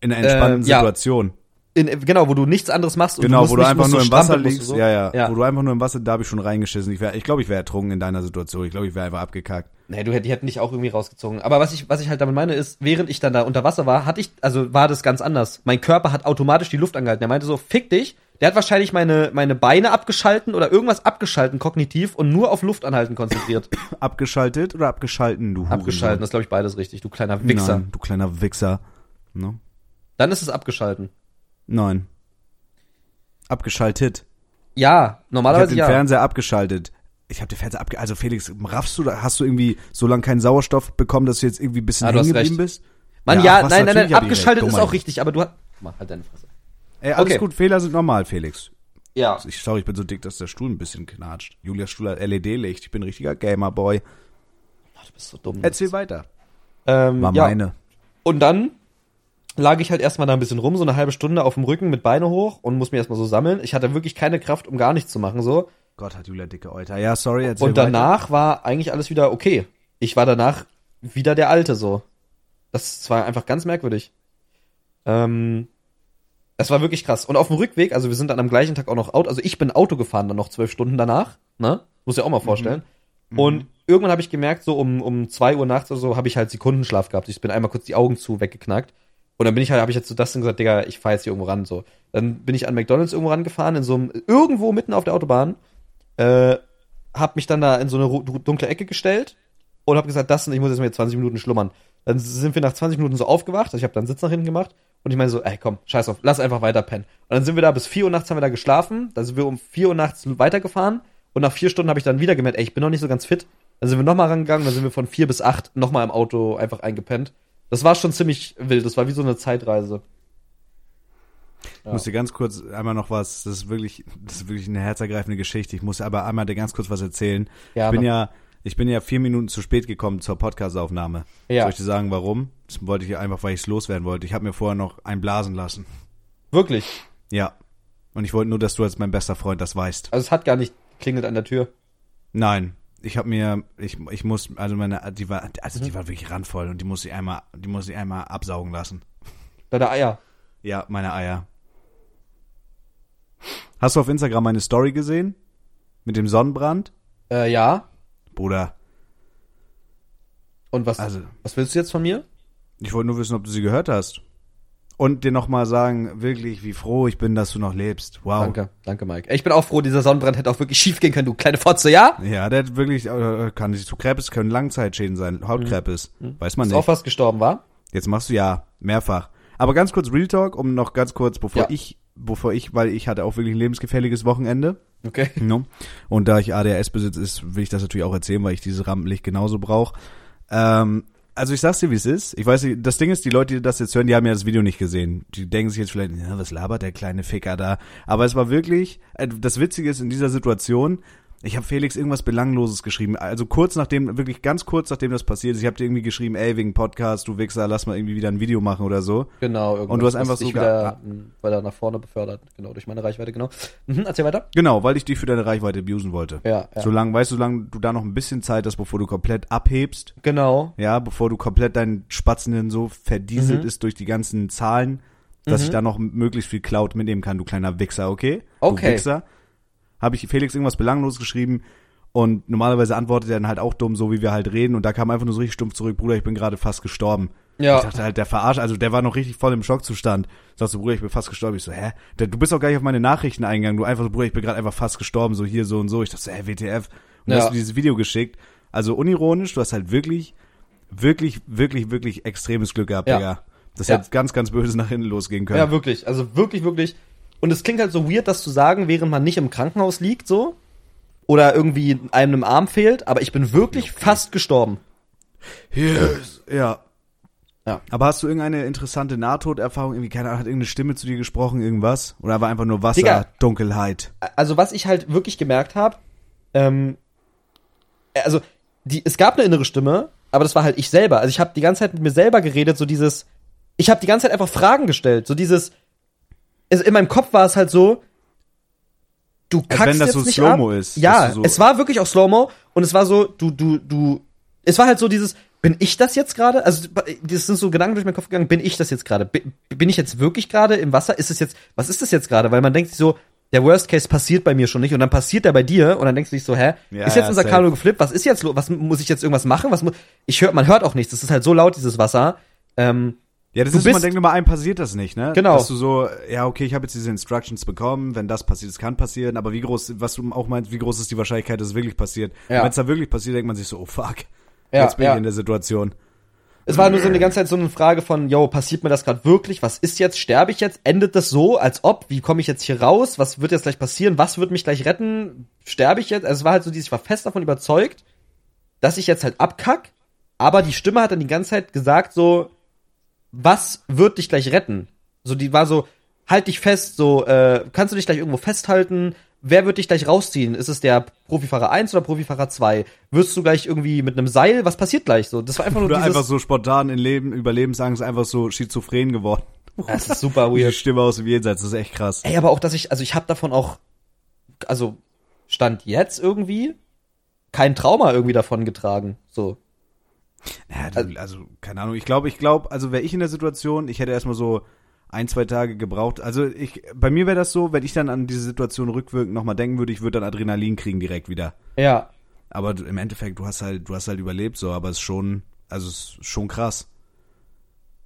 In einer entspannten äh, ja. Situation. In, genau, wo du nichts anderes machst. Und genau, du musst wo du nicht, einfach nur so im Wasser liegst. So. Ja, ja, ja. Wo du einfach nur im Wasser, da hab ich schon reingeschissen. Ich glaube, ich, glaub, ich wäre ertrunken in deiner Situation. Ich glaube, ich wäre einfach abgekackt. Nee, du hätt, die hätten dich auch irgendwie rausgezogen. Aber was ich, was ich halt damit meine ist, während ich dann da unter Wasser war, hatte ich, also war das ganz anders. Mein Körper hat automatisch die Luft angehalten. Er meinte so, fick dich. Der hat wahrscheinlich meine, meine Beine abgeschalten oder irgendwas abgeschalten kognitiv und nur auf Luft anhalten konzentriert. Abgeschaltet oder abgeschalten, du Hurensohn? Abgeschalten, das ist glaube ich beides richtig. Du kleiner Wichser. Nein, du kleiner Wichser. No? Dann ist es abgeschalten. Nein. Abgeschaltet. Ja, normalerweise ja. Ich hab den ja. Fernseher abgeschaltet. Ich habe den Fernseher abge... Also Felix, raffst du da? Hast du irgendwie so lange keinen Sauerstoff bekommen, dass du jetzt irgendwie ein bisschen ah, hängen geblieben bist? Mann, ja, ja nein, nein, nein, abgeschaltet ist auch richtig, aber du hast... Mach halt deine Fresse. Ey, alles okay. gut, Fehler sind normal, Felix. Ja. Ich, sorry, ich bin so dick, dass der Stuhl ein bisschen knatscht. Julias Stuhl hat L E D-Licht, ich bin ein richtiger Gamerboy. Oh, du bist so dumm. Erzähl jetzt. weiter. Ähm, War ja. meine. Und dann lag ich halt erstmal da ein bisschen rum, so eine halbe Stunde auf dem Rücken mit Beine hoch und muss mir erstmal so sammeln. Ich hatte wirklich keine Kraft, um gar nichts zu machen, so. Gott, hat Julia dicke Euter. Ja, sorry, erzähl Und danach weiter. War eigentlich alles wieder okay. Ich war danach wieder der Alte, so. Das war einfach ganz merkwürdig. Ähm, das war wirklich krass. Und auf dem Rückweg, also wir sind dann am gleichen Tag auch noch Auto, also ich bin Auto gefahren dann noch zwölf Stunden danach, ne? Muss ja auch mal vorstellen. Mhm. Und irgendwann habe ich gemerkt, so um, um zwei Uhr nachts oder so, habe ich halt Sekundenschlaf gehabt. Ich bin einmal kurz die Augen zu, weggeknackt. Und dann bin ich halt, habe ich jetzt zu Dustin gesagt, Digga, ich fahr jetzt hier irgendwo ran, so. Dann bin ich an McDonald's irgendwo rangefahren, in so einem, irgendwo mitten auf der Autobahn, äh, hab mich dann da in so eine dunkle Ecke gestellt und hab gesagt, Dustin, ich muss jetzt mal zwanzig Minuten schlummern. Dann sind wir nach zwanzig Minuten so aufgewacht, also ich hab dann einen Sitz nach hinten gemacht und ich meine so, ey komm, scheiß auf, lass einfach weiter pennen. Und dann sind wir da, bis vier Uhr nachts haben wir da geschlafen, dann sind wir um vier Uhr nachts weitergefahren und nach vier Stunden habe ich dann wieder gemerkt, ey, ich bin noch nicht so ganz fit. Dann sind wir nochmal rangegangen, dann sind wir von vier bis acht nochmal im Auto einfach eingepennt. Das war schon ziemlich wild, das war wie so eine Zeitreise. Ich ja. musste ganz kurz einmal noch was, das ist wirklich, das ist wirklich eine herzergreifende Geschichte, ich musste aber einmal ganz kurz was erzählen. Ja, ich bin ja, ich bin ja vier Minuten zu spät gekommen zur Podcast-Aufnahme. Ja. Soll ich dir sagen, warum? Das wollte ich einfach, weil ich es loswerden wollte. Ich habe mir vorher noch einblasen lassen. Wirklich? Ja. Und ich wollte nur, dass du als mein bester Freund das weißt. Also es hat gar nicht klingelt an der Tür? Nein. Ich habe mir, ich, ich muss, also meine, die war, also die mhm. war wirklich randvoll und die muss ich einmal, die muss ich einmal absaugen lassen. Deine Eier? Ja, meine Eier. Hast du auf Instagram meine Story gesehen? Mit dem Sonnenbrand? Äh, ja. Bruder. Und was, also, was willst du jetzt von mir? Ich wollte nur wissen, ob du sie gehört hast. Und dir nochmal sagen, wirklich, wie froh ich bin, dass du noch lebst. Wow. Danke, danke, Maik. Ich bin auch froh, dieser Sonnenbrand hätte auch wirklich schief gehen können, du kleine Fotze, ja? Ja, der hat wirklich, kann nicht zu Krebs, können Langzeitschäden sein, Hautkrebs. Mhm. Weiß man nicht. Ist auch fast gestorben, war? Jetzt machst du ja, mehrfach. Aber ganz kurz Real Talk, um noch ganz kurz, bevor ja. ich, bevor ich, weil ich hatte auch wirklich ein lebensgefährliches Wochenende. Okay. No. Und da ich A D H S besitze, ist, will ich das natürlich auch erzählen, weil ich dieses Rampenlicht genauso brauche. Ähm, Also ich sag's dir, wie es ist. Ich weiß nicht, das Ding ist, die Leute, die das jetzt hören, die haben ja das Video nicht gesehen. Die denken sich jetzt vielleicht, ja, was labert der kleine Ficker da? Aber es war wirklich, das Witzige ist in dieser Situation, ich habe Felix irgendwas Belangloses geschrieben. Also kurz nachdem, wirklich ganz kurz nachdem das passiert ist, ich habe dir irgendwie geschrieben, ey, wegen Podcast, du Wichser, lass mal irgendwie wieder ein Video machen oder so. Genau, irgendwas. Und du hast einfach so wieder, weil er nach vorne befördert, genau, durch meine Reichweite, genau. Mhm, erzähl weiter. Genau, weil ich dich für deine Reichweite abusen wollte. Ja, ja. Solange, weißt du, solange du da noch ein bisschen Zeit hast, bevor du komplett abhebst. Genau. Ja, bevor du komplett dein Spatzen so verdieselt mhm. ist durch die ganzen Zahlen, dass mhm. ich da noch möglichst viel Cloud mitnehmen kann, du kleiner Wichser, okay? Okay. Du Wichser. Habe ich Felix irgendwas belanglos geschrieben und normalerweise antwortet er dann halt auch dumm, so wie wir halt reden. Und da kam einfach nur so richtig stumpf zurück, Bruder, ich bin gerade fast gestorben. Ja. Ich dachte halt, der verarscht, also der war noch richtig voll im Schockzustand. Sagst du, Bruder, ich bin fast gestorben. Ich so, hä? Der, du bist auch gar nicht auf meine Nachrichten eingegangen. Du einfach so, Bruder, ich bin gerade einfach fast gestorben, so hier, so und so. Ich dachte so, hä, W T F. Und ja. hast du dieses Video geschickt. Also unironisch, du hast halt wirklich, wirklich, wirklich, wirklich extremes Glück gehabt, ja. Digga. Das ja. hätte ganz, ganz böse nach hinten losgehen können. Ja, wirklich. Also wirklich, wirklich. Und es klingt halt so weird, das zu sagen, während man nicht im Krankenhaus liegt, so. Oder irgendwie einem im Arm fehlt. Aber ich bin wirklich okay. fast gestorben. Yes. Ja. Ja. Aber hast du irgendeine interessante Nahtoderfahrung? Irgendwie, keine Ahnung, hat irgendeine Stimme zu dir gesprochen, irgendwas? Oder war einfach nur Wasser, Digga, Dunkelheit? Also, was ich halt wirklich gemerkt habe, ähm, also, die, es gab eine innere Stimme, aber das war halt ich selber. Also, ich habe die ganze Zeit mit mir selber geredet, so dieses, ich habe die ganze Zeit einfach Fragen gestellt, so dieses, in meinem Kopf war es halt so, du kackst jetzt nicht ab. Als wenn das so Slow-Mo ist. Ja, so es war wirklich auch Slow-Mo und es war so, du, du, du, es war halt so dieses, bin ich das jetzt gerade? Also, das sind so Gedanken durch meinen Kopf gegangen, bin ich das jetzt gerade? Bin, bin ich jetzt wirklich gerade im Wasser? Ist es jetzt, was ist das jetzt gerade? Weil man denkt sich so, der Worst Case passiert bei mir schon nicht und dann passiert der bei dir und dann denkst du dich so, hä, ja, ist jetzt unser Kanu geflippt? Was ist jetzt los? Was muss ich jetzt irgendwas machen? Was muss, ich hör, man hört auch nichts, es ist halt so laut, dieses Wasser, ähm, ja, das du ist, bist, man denkt immer, einem passiert das nicht, ne? Genau. Dass du so, ja, okay, ich habe jetzt diese Instructions bekommen, wenn das passiert, es kann passieren, aber wie groß, was du auch meinst, wie groß ist die Wahrscheinlichkeit, dass es wirklich passiert? Ja. Wenn es da wirklich passiert, denkt man sich so, oh fuck, ja, jetzt bin ja. ich in der Situation. Es war nur so eine ganze Zeit so eine Frage von, yo, passiert mir das gerade wirklich? Was ist jetzt? Sterbe ich jetzt? Endet das so, als ob? Wie komme ich jetzt hier raus? Was wird jetzt gleich passieren? Was wird mich gleich retten? Sterbe ich jetzt? Also es war halt so dieses, ich war fest davon überzeugt, dass ich jetzt halt abkack, aber die Stimme hat dann die ganze Zeit gesagt so, was wird dich gleich retten? So, die war so, halt dich fest, so, äh, kannst du dich gleich irgendwo festhalten? Wer wird dich gleich rausziehen? Ist es der Profifahrer eins oder Profifahrer zwei? Wirst du gleich irgendwie mit einem Seil? Was passiert gleich? So, das war einfach nur oder dieses... Oder einfach so spontan in Leben, Überlebensangst, einfach so schizophren geworden. Das ist super weird. Die Stimme aus dem Jenseits, das ist echt krass. Ey, aber auch, dass ich, also ich hab davon auch, also, Stand jetzt irgendwie, kein Trauma irgendwie davon getragen, so. Naja, also, also, keine Ahnung, ich glaube, ich glaube, also wäre ich in der Situation, ich hätte erstmal so ein, zwei Tage gebraucht, also ich, bei mir wäre das so, wenn ich dann an diese Situation rückwirkend nochmal denken würde, ich würde dann Adrenalin kriegen direkt wieder. Ja. Aber du, im Endeffekt, du hast halt, du hast halt überlebt, so, aber es ist schon, also es ist schon krass.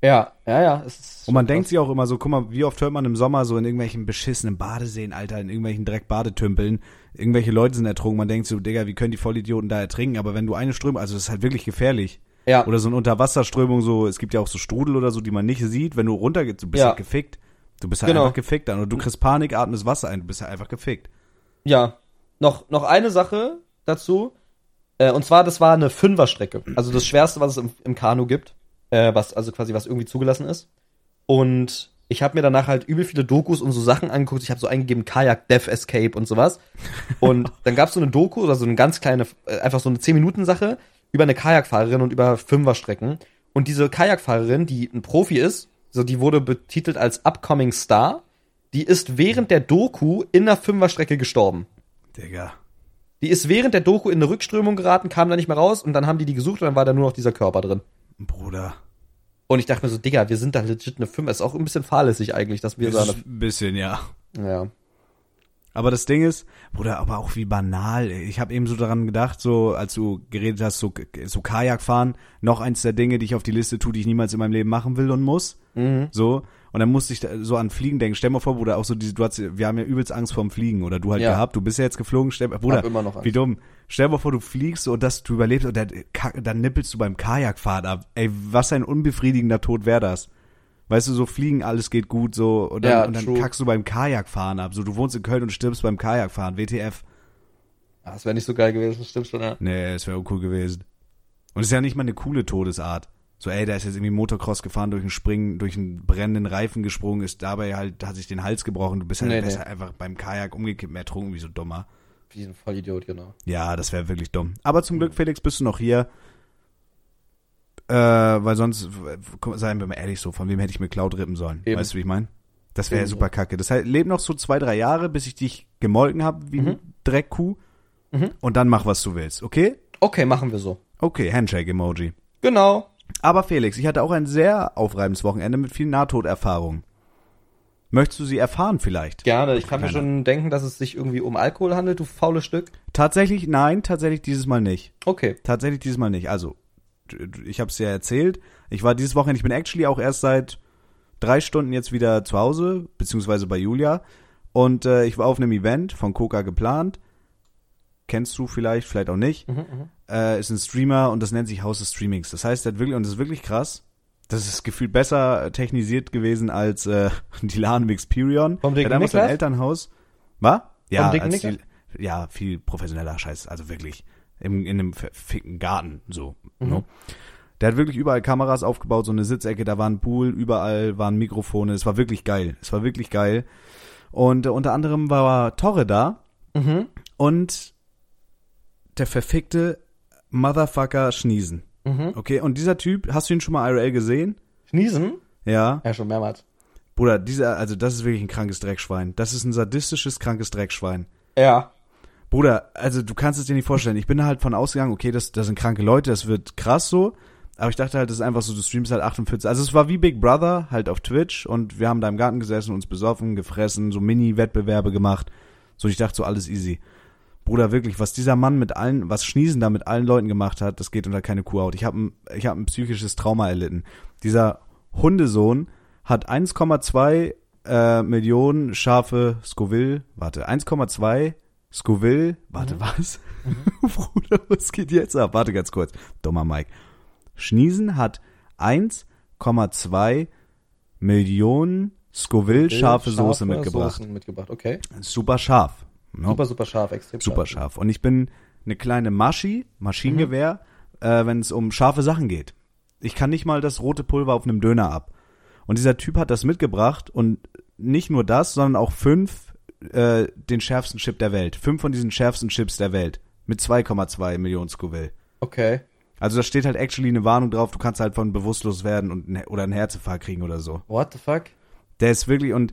Ja, ja, ja. Es ist und man denkt sich auch immer so, guck mal, wie oft hört man im Sommer so in irgendwelchen beschissenen Badeseen, Alter, in irgendwelchen Dreckbadetümpeln, irgendwelche Leute sind ertrunken. Man denkt so, Digga, wie können die Vollidioten da ertrinken? Aber wenn du eine Strömung, also das ist halt wirklich gefährlich. Ja. Oder so eine Unterwasserströmung, so, es gibt ja auch so Strudel oder so, die man nicht sieht. Wenn du runtergehst, du bist ja halt gefickt. Du bist halt genau. einfach gefickt dann. Und du kriegst Panik, atmest Wasser ein, du bist halt einfach gefickt. Ja. Noch, noch eine Sache dazu. Äh, und zwar, das war eine Fünferstrecke. Also das Schwerste, was es im, im Kanu gibt. Äh, was, also quasi, was irgendwie zugelassen ist. Und ich habe mir danach halt übel viele Dokus und so Sachen angeguckt. Ich habe so eingegeben, Kajak, Death Escape und sowas. Und dann gab es so eine Doku oder so eine ganz kleine, einfach so eine zehn-Minuten-Sache über eine Kajakfahrerin und über Fünferstrecken. Und diese Kajakfahrerin, die ein Profi ist, so, die wurde betitelt als Upcoming Star, die ist während der Doku in der Fünferstrecke gestorben. Digga. Die ist während der Doku in eine Rückströmung geraten, kam da nicht mehr raus und dann haben die die gesucht und dann war da nur noch dieser Körper drin. Bruder. Und ich dachte mir so, Digga, wir sind da legit eine Fünfer. Ist auch ein bisschen fahrlässig eigentlich, dass wir da so ein bisschen, ja. Ja. Aber das Ding ist, Bruder, aber auch wie banal. Ich habe eben so daran gedacht, so als du geredet hast, so, so Kajak fahren, noch eins der Dinge, die ich auf die Liste tue, die ich niemals in meinem Leben machen will und muss. Mhm. So. Und dann musste ich da so an Fliegen denken. Stell mal vor, Bruder, auch so die Situation, wir haben ja übelst Angst vorm Fliegen oder du halt ja. gehabt, du bist ja jetzt geflogen, stell, Bruder, hab immer noch Angst. Wie dumm. Stell mal vor, du fliegst und dass du überlebst und dann, dann nippelst du beim Kajakfahren ab. Ey, was ein unbefriedigender Tod wäre das. Weißt du, so fliegen, alles geht gut, so, und dann, ja, und dann kackst du beim Kajakfahren ab. So, du wohnst in Köln und stirbst beim Kajakfahren, W T F. Ah, das wäre nicht so geil gewesen, das stimmt schon, ja. Nee, es wäre uncool gewesen. Und es ist ja nicht mal eine coole Todesart. So, ey, da ist jetzt irgendwie Motocross gefahren, durch einen Springen, durch einen brennenden Reifen gesprungen, ist dabei halt, hat sich den Hals gebrochen, du bist halt nee, besser nee. einfach beim Kajak umgekippt, mehr trunken, wie so dummer. Wie ein Vollidiot, genau. Ja, das wäre wirklich dumm. Aber zum Glück, Felix, bist du noch hier. Äh, weil sonst, seien wir mal ehrlich so, von wem hätte ich mir Cloud rippen sollen? Eben. Weißt du, wie ich meine? Das wäre ja super kacke. Das heißt, leb noch so zwei, drei Jahre, bis ich dich gemolken habe, wie mhm. ein Dreckkuh. Mhm. Und dann mach, was du willst, okay? Okay, machen wir so. Okay, Handshake-Emoji. Genau. Aber Felix, ich hatte auch ein sehr aufreibendes Wochenende mit vielen Nahtoderfahrungen. Möchtest du sie erfahren vielleicht? Gerne, ich kann mir schon denken, dass es sich irgendwie um Alkohol handelt, du faules Stück. Tatsächlich, nein, tatsächlich dieses Mal nicht. Okay. Tatsächlich dieses Mal nicht, also... Ich habe es ja erzählt. Ich war dieses Wochenende, ich bin actually auch erst seit drei Stunden jetzt wieder zu Hause, beziehungsweise bei Julia. Und äh, ich war auf einem Event von Koka geplant. Kennst du vielleicht, vielleicht auch nicht. Mhm, äh, ist ein Streamer und das nennt sich Haus des Streamings. Das heißt, der hat wirklich, und das ist wirklich krass, das ist gefühlt besser technisiert gewesen als äh, die LAN Experion. Vom Dicken Niklas? Sein Elternhaus. Was? Ja, als die, ja, viel professioneller Scheiß, also wirklich. In, in einem verfickten Garten, so. Mhm. Ne? Der hat wirklich überall Kameras aufgebaut, so eine Sitzecke, da war ein Pool, überall waren Mikrofone, es war wirklich geil, es war wirklich geil. Und äh, unter anderem war Torre da mhm. und der verfickte Motherfucker Schniesen. Mhm. Okay, und dieser Typ, hast du ihn schon mal I R L gesehen? Schniesen? Ja. Ja, schon mehrmals. Bruder, dieser, also das ist wirklich ein krankes Dreckschwein. Das ist ein sadistisches, krankes Dreckschwein. Ja. Bruder, also du kannst es dir nicht vorstellen. Ich bin halt von ausgegangen, okay, das, das sind kranke Leute, das wird krass so. Aber ich dachte halt, das ist einfach so, du streamst halt achtundvierzig. Also es war wie Big Brother, halt auf Twitch. Und wir haben da im Garten gesessen, uns besoffen, gefressen, so Mini-Wettbewerbe gemacht. So, ich dachte so, alles easy. Bruder, wirklich, was dieser Mann mit allen, was Schniesen da mit allen Leuten gemacht hat, das geht unter keine Kuhhaut. Ich habe ich hab ein psychisches Trauma erlitten. Dieser Hundesohn hat eins Komma zwei äh, Millionen Schafe Scoville, warte, eins Komma zwei Scoville, warte, mhm. was? Mhm. Bruder, was geht jetzt ab? Warte ganz kurz. Dummer Maik. Schniesen hat eins Komma zwei Millionen Scoville scharfe Soße mitgebracht. Soßen mitgebracht. Okay. Super scharf. No. Super, super scharf. Extrem super scharf. scharf. Und ich bin eine kleine Maschi, Maschinengewehr, mhm. äh, wenn es um scharfe Sachen geht. Ich kann nicht mal das rote Pulver auf einem Döner ab. Und dieser Typ hat das mitgebracht und nicht nur das, sondern auch fünf den schärfsten Chip der Welt. Fünf von diesen schärfsten Chips der Welt. Mit zwei Komma zwei Millionen Scoville. Okay. Also da steht halt actually eine Warnung drauf, du kannst halt von bewusstlos werden und ein, oder einen Herzinfarkt kriegen oder so. What the fuck? Der ist wirklich und...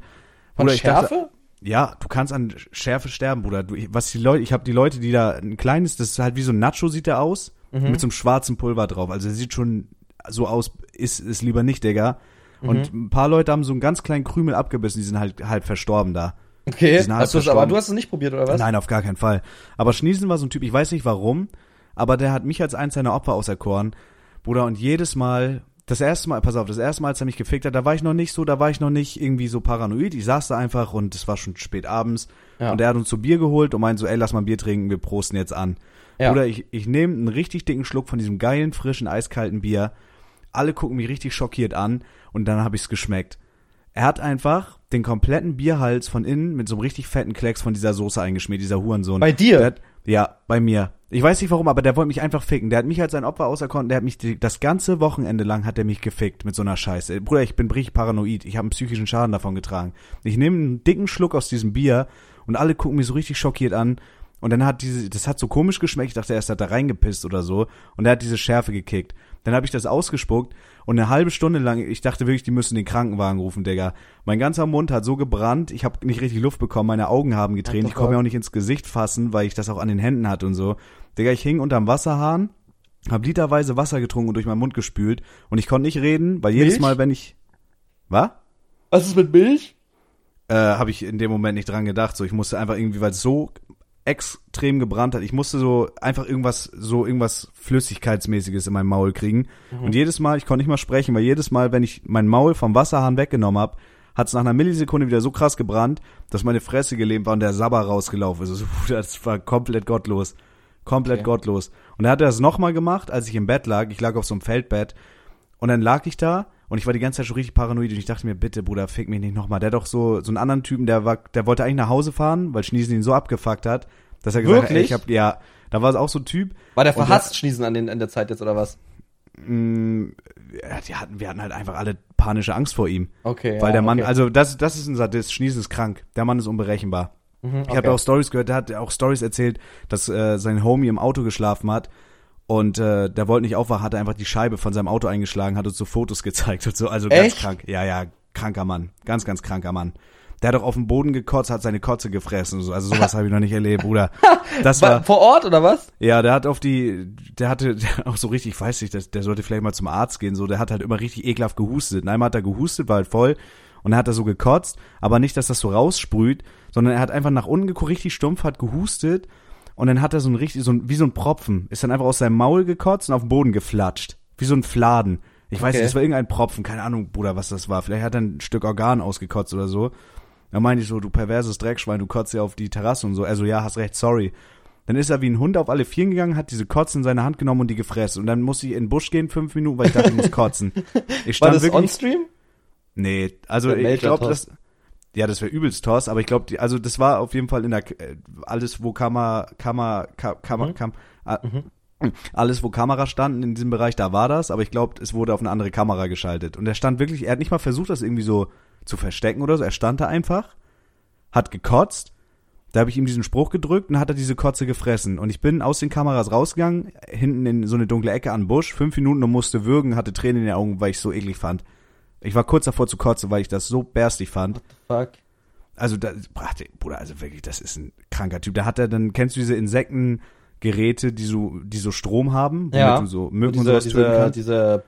Von Bruder, Schärfe? Dachte, ja, du kannst an Schärfe sterben, Bruder. Du, was die Leute, ich habe die Leute, die da ein kleines, das ist halt wie so ein Nacho sieht der aus, mhm. mit so einem schwarzen Pulver drauf. Also der sieht schon so aus, ist, ist lieber nicht, Digga. Und mhm. ein paar Leute haben so einen ganz kleinen Krümel abgebissen, die sind halt halb verstorben da. Okay, hast du's, aber du hast es nicht probiert, oder was? Nein, auf gar keinen Fall. Aber Schniesen war so ein Typ, ich weiß nicht warum, aber der hat mich als eins seiner Opfer auserkoren. Bruder, und jedes Mal, das erste Mal, pass auf, das erste Mal, als er mich gefickt hat, da war ich noch nicht so, da war ich noch nicht irgendwie so paranoid. Ich saß da einfach und es war schon spät abends. Ja. Und er hat uns so Bier geholt und meint so, ey, lass mal ein Bier trinken, wir prosten jetzt an. Ja. Oder ich, ich nehme einen richtig dicken Schluck von diesem geilen, frischen, eiskalten Bier. Alle gucken mich richtig schockiert an und dann habe ich es geschmeckt. Er hat einfach den kompletten Bierhals von innen mit so einem richtig fetten Klecks von dieser Soße eingeschmiert, dieser Hurensohn. Bei dir? Hat, ja, bei mir. Ich weiß nicht warum, aber der wollte mich einfach ficken. Der hat mich als sein Opfer auserkoren. Der hat mich die, das ganze Wochenende lang hat er mich gefickt mit so einer Scheiße. Bruder, ich bin richtig paranoid. Ich habe einen psychischen Schaden davon getragen. Ich nehme einen dicken Schluck aus diesem Bier und alle gucken mich so richtig schockiert an. Und dann hat diese, das hat so komisch geschmeckt, ich dachte erst, hat da reingepisst oder so. Und er hat diese Schärfe gekickt. Dann habe ich das ausgespuckt und eine halbe Stunde lang, ich dachte wirklich, die müssen den Krankenwagen rufen, Digga. Mein ganzer Mund hat so gebrannt, ich habe nicht richtig Luft bekommen, meine Augen haben getränt. Ich konnte mir auch nicht ins Gesicht fassen, weil ich das auch an den Händen hatte und so. Digga, ich hing unterm Wasserhahn, hab literweise Wasser getrunken und durch meinen Mund gespült. Und ich konnte nicht reden, weil jedes Milch? Mal, wenn ich... Was? Was ist mit Milch? Äh, habe ich in dem Moment nicht dran gedacht. So, ich musste einfach irgendwie, weil es so... extrem gebrannt hat. Ich musste so einfach irgendwas, so irgendwas Flüssigkeitsmäßiges in mein Maul kriegen. Mhm. Und jedes Mal, ich konnte nicht mal sprechen, weil jedes Mal, wenn ich mein Maul vom Wasserhahn weggenommen habe, hat es nach einer Millisekunde wieder so krass gebrannt, dass meine Fresse gelähmt war und der Sabber rausgelaufen ist. Das war komplett gottlos. Komplett okay. gottlos. Und er hat das nochmal gemacht, als ich im Bett lag. Ich lag auf so einem Feldbett. Und dann lag ich da und ich war die ganze Zeit schon richtig paranoid und ich dachte mir, bitte, Bruder, fick mich nicht nochmal. Der hat doch so, so einen anderen Typen, der war, der wollte eigentlich nach Hause fahren, weil Schniesen ihn so abgefuckt hat, dass er gesagt hat, ey, ich hab, ja, da war es auch so ein Typ. War der verhasst, Schniesen an, den, an der Zeit jetzt, oder was? Mh, die hatten, wir hatten halt einfach alle panische Angst vor ihm. Okay. Weil ja, der Mann, okay. also das, das ist ein Sadist, Schniesen ist krank, der Mann ist unberechenbar. Mhm, okay. Ich habe auch Stories gehört, der hat auch Stories erzählt, dass äh, sein Homie im Auto geschlafen hat. Und äh, der wollte nicht aufwachen, hat einfach die Scheibe von seinem Auto eingeschlagen, hat uns so Fotos gezeigt und so. Also Echt? Ganz krank. Ja, ja, kranker Mann. Ganz, ganz kranker Mann. Der hat auch auf den Boden gekotzt, hat seine Kotze gefressen und so. Also sowas habe ich noch nicht erlebt, Bruder. Das war, war vor Ort oder was? Ja, der hat auf die, der hatte der auch so richtig, weiß ich, der, der sollte vielleicht mal zum Arzt gehen. So, der hat halt immer richtig ekelhaft gehustet. Einmal hat er gehustet, war halt voll. Und dann hat er so gekotzt, aber nicht, dass das so raussprüht, sondern er hat einfach nach unten geguckt, richtig stumpf, hat gehustet. Und dann hat er so ein richtig, so ein, wie so ein Propfen, ist dann einfach aus seinem Maul gekotzt und auf den Boden geflatscht. Wie so ein Fladen. Ich weiß okay. nicht, das war irgendein Propfen, keine Ahnung, Bruder, was das war. Vielleicht hat er ein Stück Organ ausgekotzt oder so. Dann meinte ich so, du perverses Dreckschwein, du kotzt ja auf die Terrasse und so. Also ja, hast recht, sorry. Dann ist er wie ein Hund auf alle Vieren gegangen, hat diese Kotze in seine Hand genommen und die gefressen. Und dann musste ich in den Busch gehen, fünf Minuten, weil ich dachte, ich muss kotzen. Ich stand war das wirklich, on-stream? Nee, also ich glaube, das... Ja, das wäre übelst Toss, aber ich glaube, also das war auf jeden Fall in der, äh, alles wo Kamera, Kamera, Kamera, mhm. Kam, äh, mhm. alles wo Kamera standen in diesem Bereich, da war das, aber ich glaube, es wurde auf eine andere Kamera geschaltet. Und er stand wirklich, er hat nicht mal versucht, das irgendwie so zu verstecken oder so, er stand da einfach, hat gekotzt, da habe ich ihm diesen Spruch gedrückt und hat er diese Kotze gefressen. Und ich bin aus den Kameras rausgegangen, hinten in so eine dunkle Ecke an den Busch, fünf Minuten und musste würgen, hatte Tränen in den Augen, weil ich es so eklig fand. Ich war kurz davor zu kotzen, weil ich das so bärstig fand. What the fuck? Also, da, Bruder, also wirklich, das ist ein kranker Typ. Da hat er dann, kennst du diese Insektengeräte, die so, die so Strom haben? Ja. Du so Mücken und, diese, und sowas diese, töten kannst. Diese,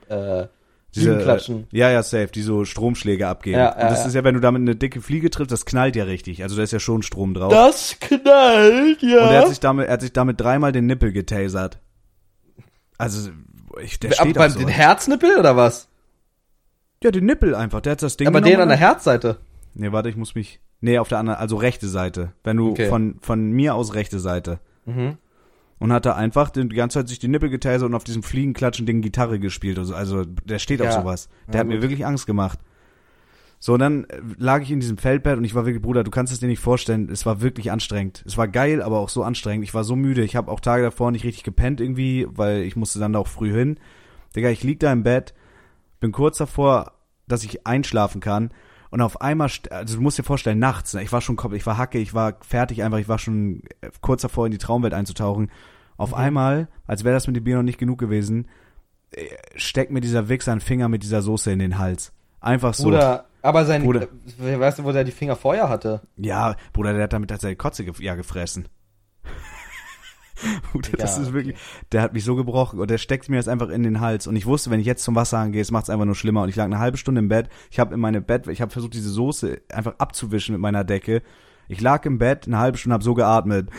äh, diese, klatschen. Ja, ja, safe, die so Stromschläge abgeben. Ja, ja, und das ja. ist ja, wenn du damit eine dicke Fliege triffst, das knallt ja richtig. Also da ist ja schon Strom drauf. Das knallt, ja. Und er hat sich damit, er hat sich damit dreimal den Nippel getasert. Also, ich, der Ab, steht beim, auf so. Den Herznippel oder was? Ja, den Nippel einfach, der hat das Ding. Aber den an der Herzseite. Nee, warte, ich muss mich. Nee, auf der anderen, also rechte Seite. Wenn du okay. von, von mir aus rechte Seite. Mhm. Und hat da einfach die ganze Zeit sich die Nippel getasert und auf diesem Fliegenklatschen Ding Gitarre gespielt. Also, also der steht ja. auf sowas. Der ja, hat gut. mir wirklich Angst gemacht. So, und dann lag ich in diesem Feldbett und ich war wirklich, Bruder, du kannst es dir nicht vorstellen, es war wirklich anstrengend. Es war geil, aber auch so anstrengend. Ich war so müde. Ich habe auch Tage davor nicht richtig gepennt irgendwie, weil ich musste dann da auch früh hin. Digga, ich lieg da im Bett, bin kurz davor, dass ich einschlafen kann und auf einmal, also du musst dir vorstellen, nachts, ich war schon komplett, ich war hacke, ich war fertig einfach, ich war schon kurz davor, in die Traumwelt einzutauchen. Auf mhm. einmal, als wäre das mit dem Bier noch nicht genug gewesen, steckt mir dieser Wichser einen Finger mit dieser Soße in den Hals. Einfach so. Bruder, aber sein, Bruder, weißt du, wo der die Finger vorher hatte? Ja, Bruder, der hat damit tatsächlich Kotze gef- ja, gefressen. Bruder, ja, das ist wirklich, okay. der hat mich so gebrochen und der steckt mir das einfach in den Hals und ich wusste, wenn ich jetzt zum Wasserhahn gehe, es macht es einfach nur schlimmer und ich lag eine halbe Stunde im Bett, ich habe in meine Bett, ich habe versucht, diese Soße einfach abzuwischen mit meiner Decke, ich lag im Bett, eine halbe Stunde, habe so geatmet